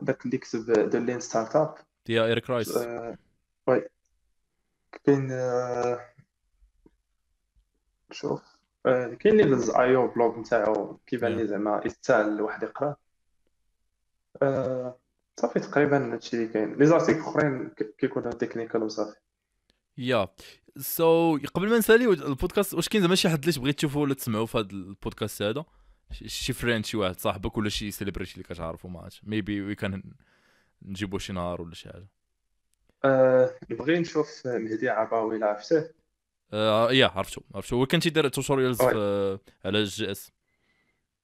داك اللي كتب ذا لين ستارت اب ديال إيريك رايس وي كاين شوف كاين اللي داز ايو بلوغ نتاعو كيبان لي زعما يستاهل واحد يقرا صافي تقريبا هادشي اللي كاين لي زارتيكل اخرين كيكونوا تكنيكال وصافي يا سو قبل ما نسالي البودكاست واش كاين زعما شي حد اللي بغيت تشوفوا ولا تسمعوا في هذا البودكاست هذا شي فريند شي واحد صاحبك ولا شي سيليبريتي اللي كتعرفوا ما عرفتش ميبي وي كان نجيبو شي نهار ولا شي حاجه نبغي نشوف مهدي عباوي لا عرفته يا عرفتو عرفتو هو كان تيدير توتوريالز على جي اس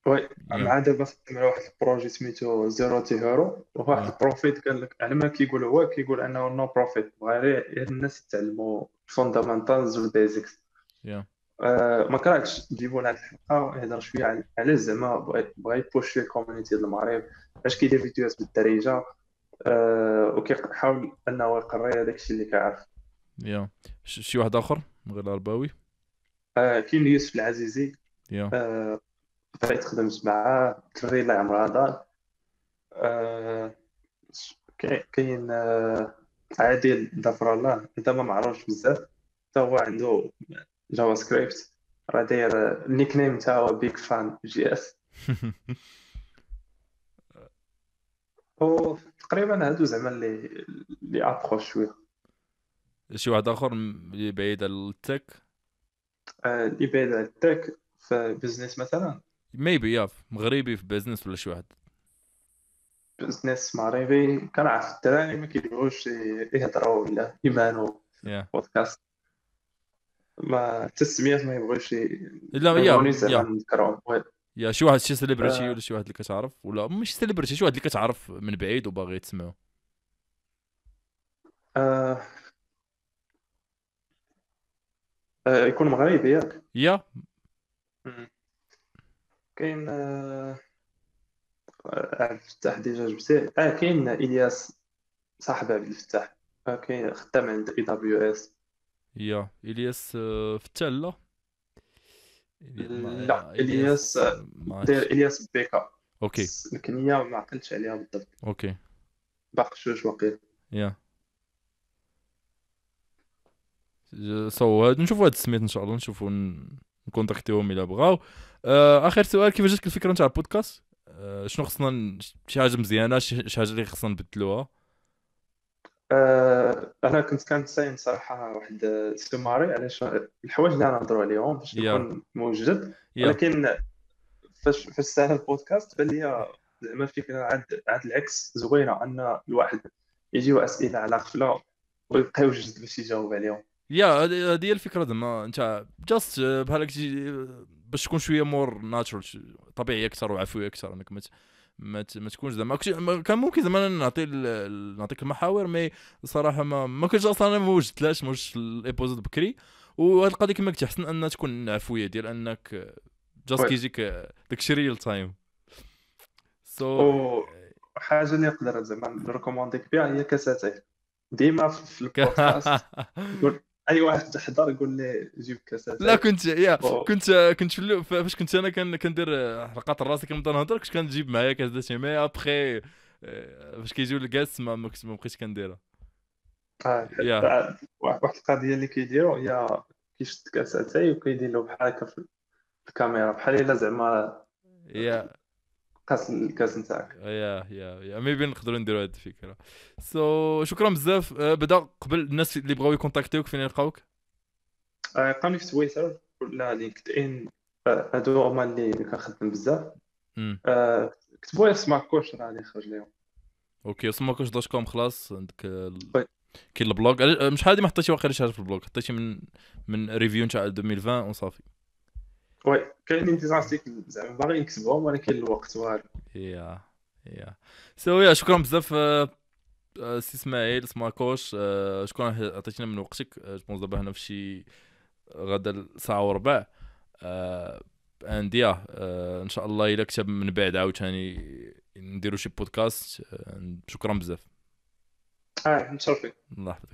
وي مع دابا مع واحد البروجي سميتو زيرو تي هيرو وواحد البروفيت قال لك على ما كيقول هو كيقول انه نو بروفيت غير الناس يتعلموا فوندامنتالز وديزكس يا ما كرهتش تجيبوا لهاد الحلقه يهضر شويه على زعما بغا يبوشي الكوميونيتي ديال المغرب اش كيدير فيديوهات بالدارجه وكيحاول انه يقري داكشي اللي كيعرف يا شي واحد اخر من غير العرباوي كاين يوسف العزيزي يا بديت خدمت معاه الدري اللي عمرها دار أه... كاين أه... عادل دفر الله انت ما معروفش بزاف حتى هو عنده جافا سكريبت راه داير النيك نيم تاعو بيك فان جي اس او تقريبا هادو زعما اللي اللي ابروش شويه شي واحد اخر اللي بعيد على التك أه... اللي بعيد على التك في بيزنس مثلا ميبي يا مغربي في بيزنس ولا شي واحد بيزنس مغربي كنعرف الدراري ما كيبغوش يهضروا ولا يبانوا بودكاست ما التسميات ما يبغوش لا يا يا شي واحد شي سيليبريتي ولا شي واحد اللي كتعرف ولا ماشي سيليبريتي شي واحد اللي كتعرف من بعيد وباغي تسمعو آه. آه يكون مغربي ياك يا كاين عبد الفتاح ديجا جبتيه اه كاين الياس صاحب عبد الفتاح كاين خدام عند اي دبليو اس يا الياس فتاح لا لا الياس داير الياس بكا اوكي الكنيه ما عقلتش عليها بالضبط اوكي باقي شوش واقيلا يا سو نشوفوا هاد السميت ان شاء الله نشوفوا نكونتاكتيهم الا بغاو اخر سؤال كيفاش جاتك الفكره نتاع البودكاست أه شنو خصنا شي حاجه مزيانه شي حاجه اللي خصنا نبدلوها أه انا كنت كنساين صراحه واحد السوماري على الحوايج اللي غنهضروا عليهم باش نكون موجد ولكن فاش فاش ساهل البودكاست بان ليا زعما الفكره عاد عاد العكس زوينه ان الواحد يجيو اسئله على غفله ويبقى يوجد باش يجاوب عليهم يا هذه هي الفكره زعما انت جاست بحال باش تكون شويه مور ناتشورال طبيعيه اكثر وعفويه اكثر انك ما ما تكونش زعما كان ممكن زعما نعطي نعطيك المحاور مي صراحه ما ما كنتش اصلا ما وجدتلاش ما وجدتش الابوزود بكري وهاد القضيه كما قلت احسن ان تكون عفويه ديال انك جاست كيجيك داكشي ريل تايم سو حاجه اللي نقدر زعما نريكومونديك بها هي كاساتين ديما في البودكاست اي واحد حضر يقول لي جيب كاسات لا كنت يا كنت كنت فاش كنت انا كندير حلقات الراس كنبدا نهضر كنت كنجيب معايا كاس مي ابخي فاش كيجيو الكاس ما مابقيتش كنديرها واحد القضيه اللي كيديروا هي كيشد كاساتاي وكيدير له بحال هكا الكاميرا بحال الا زعما يا قاص الكاس نتاعك يا يا يا ميبي نقدروا نديروا هذه الفكره. سو شكرا بزاف. بدا قبل الناس اللي بغاو يكونتاكتيوك فين يلقاوك؟ يلقاوني في تويتر ولا لينكد ان، هادو هما اللي كنخدم بزاف. كتبوا لي سماكوش راه اللي خرج ليهم. اوكي سماكوش دوت كوم خلاص عندك ال... كاين البلوغ مش هادي ما حطيتي واقيلا شي حاجه في البلوغ، حطيتي من من ريفيو نتاع ألفين وعشرين وصافي. وي كاينين دي زارتيكل زعما باغي نكتبهم ولكن الوقت والو. يا يا سو يا شكرا بزاف سي اسماعيل سماكوش، شكرا عطيتينا من وقتك. جوبونس دابا هنا فشي غدا ساعه وربع انديا ان شاء الله الا كتب من بعد عاوتاني نديرو شي بودكاست. شكرا بزاف. اه متشرفين الله يحفظك.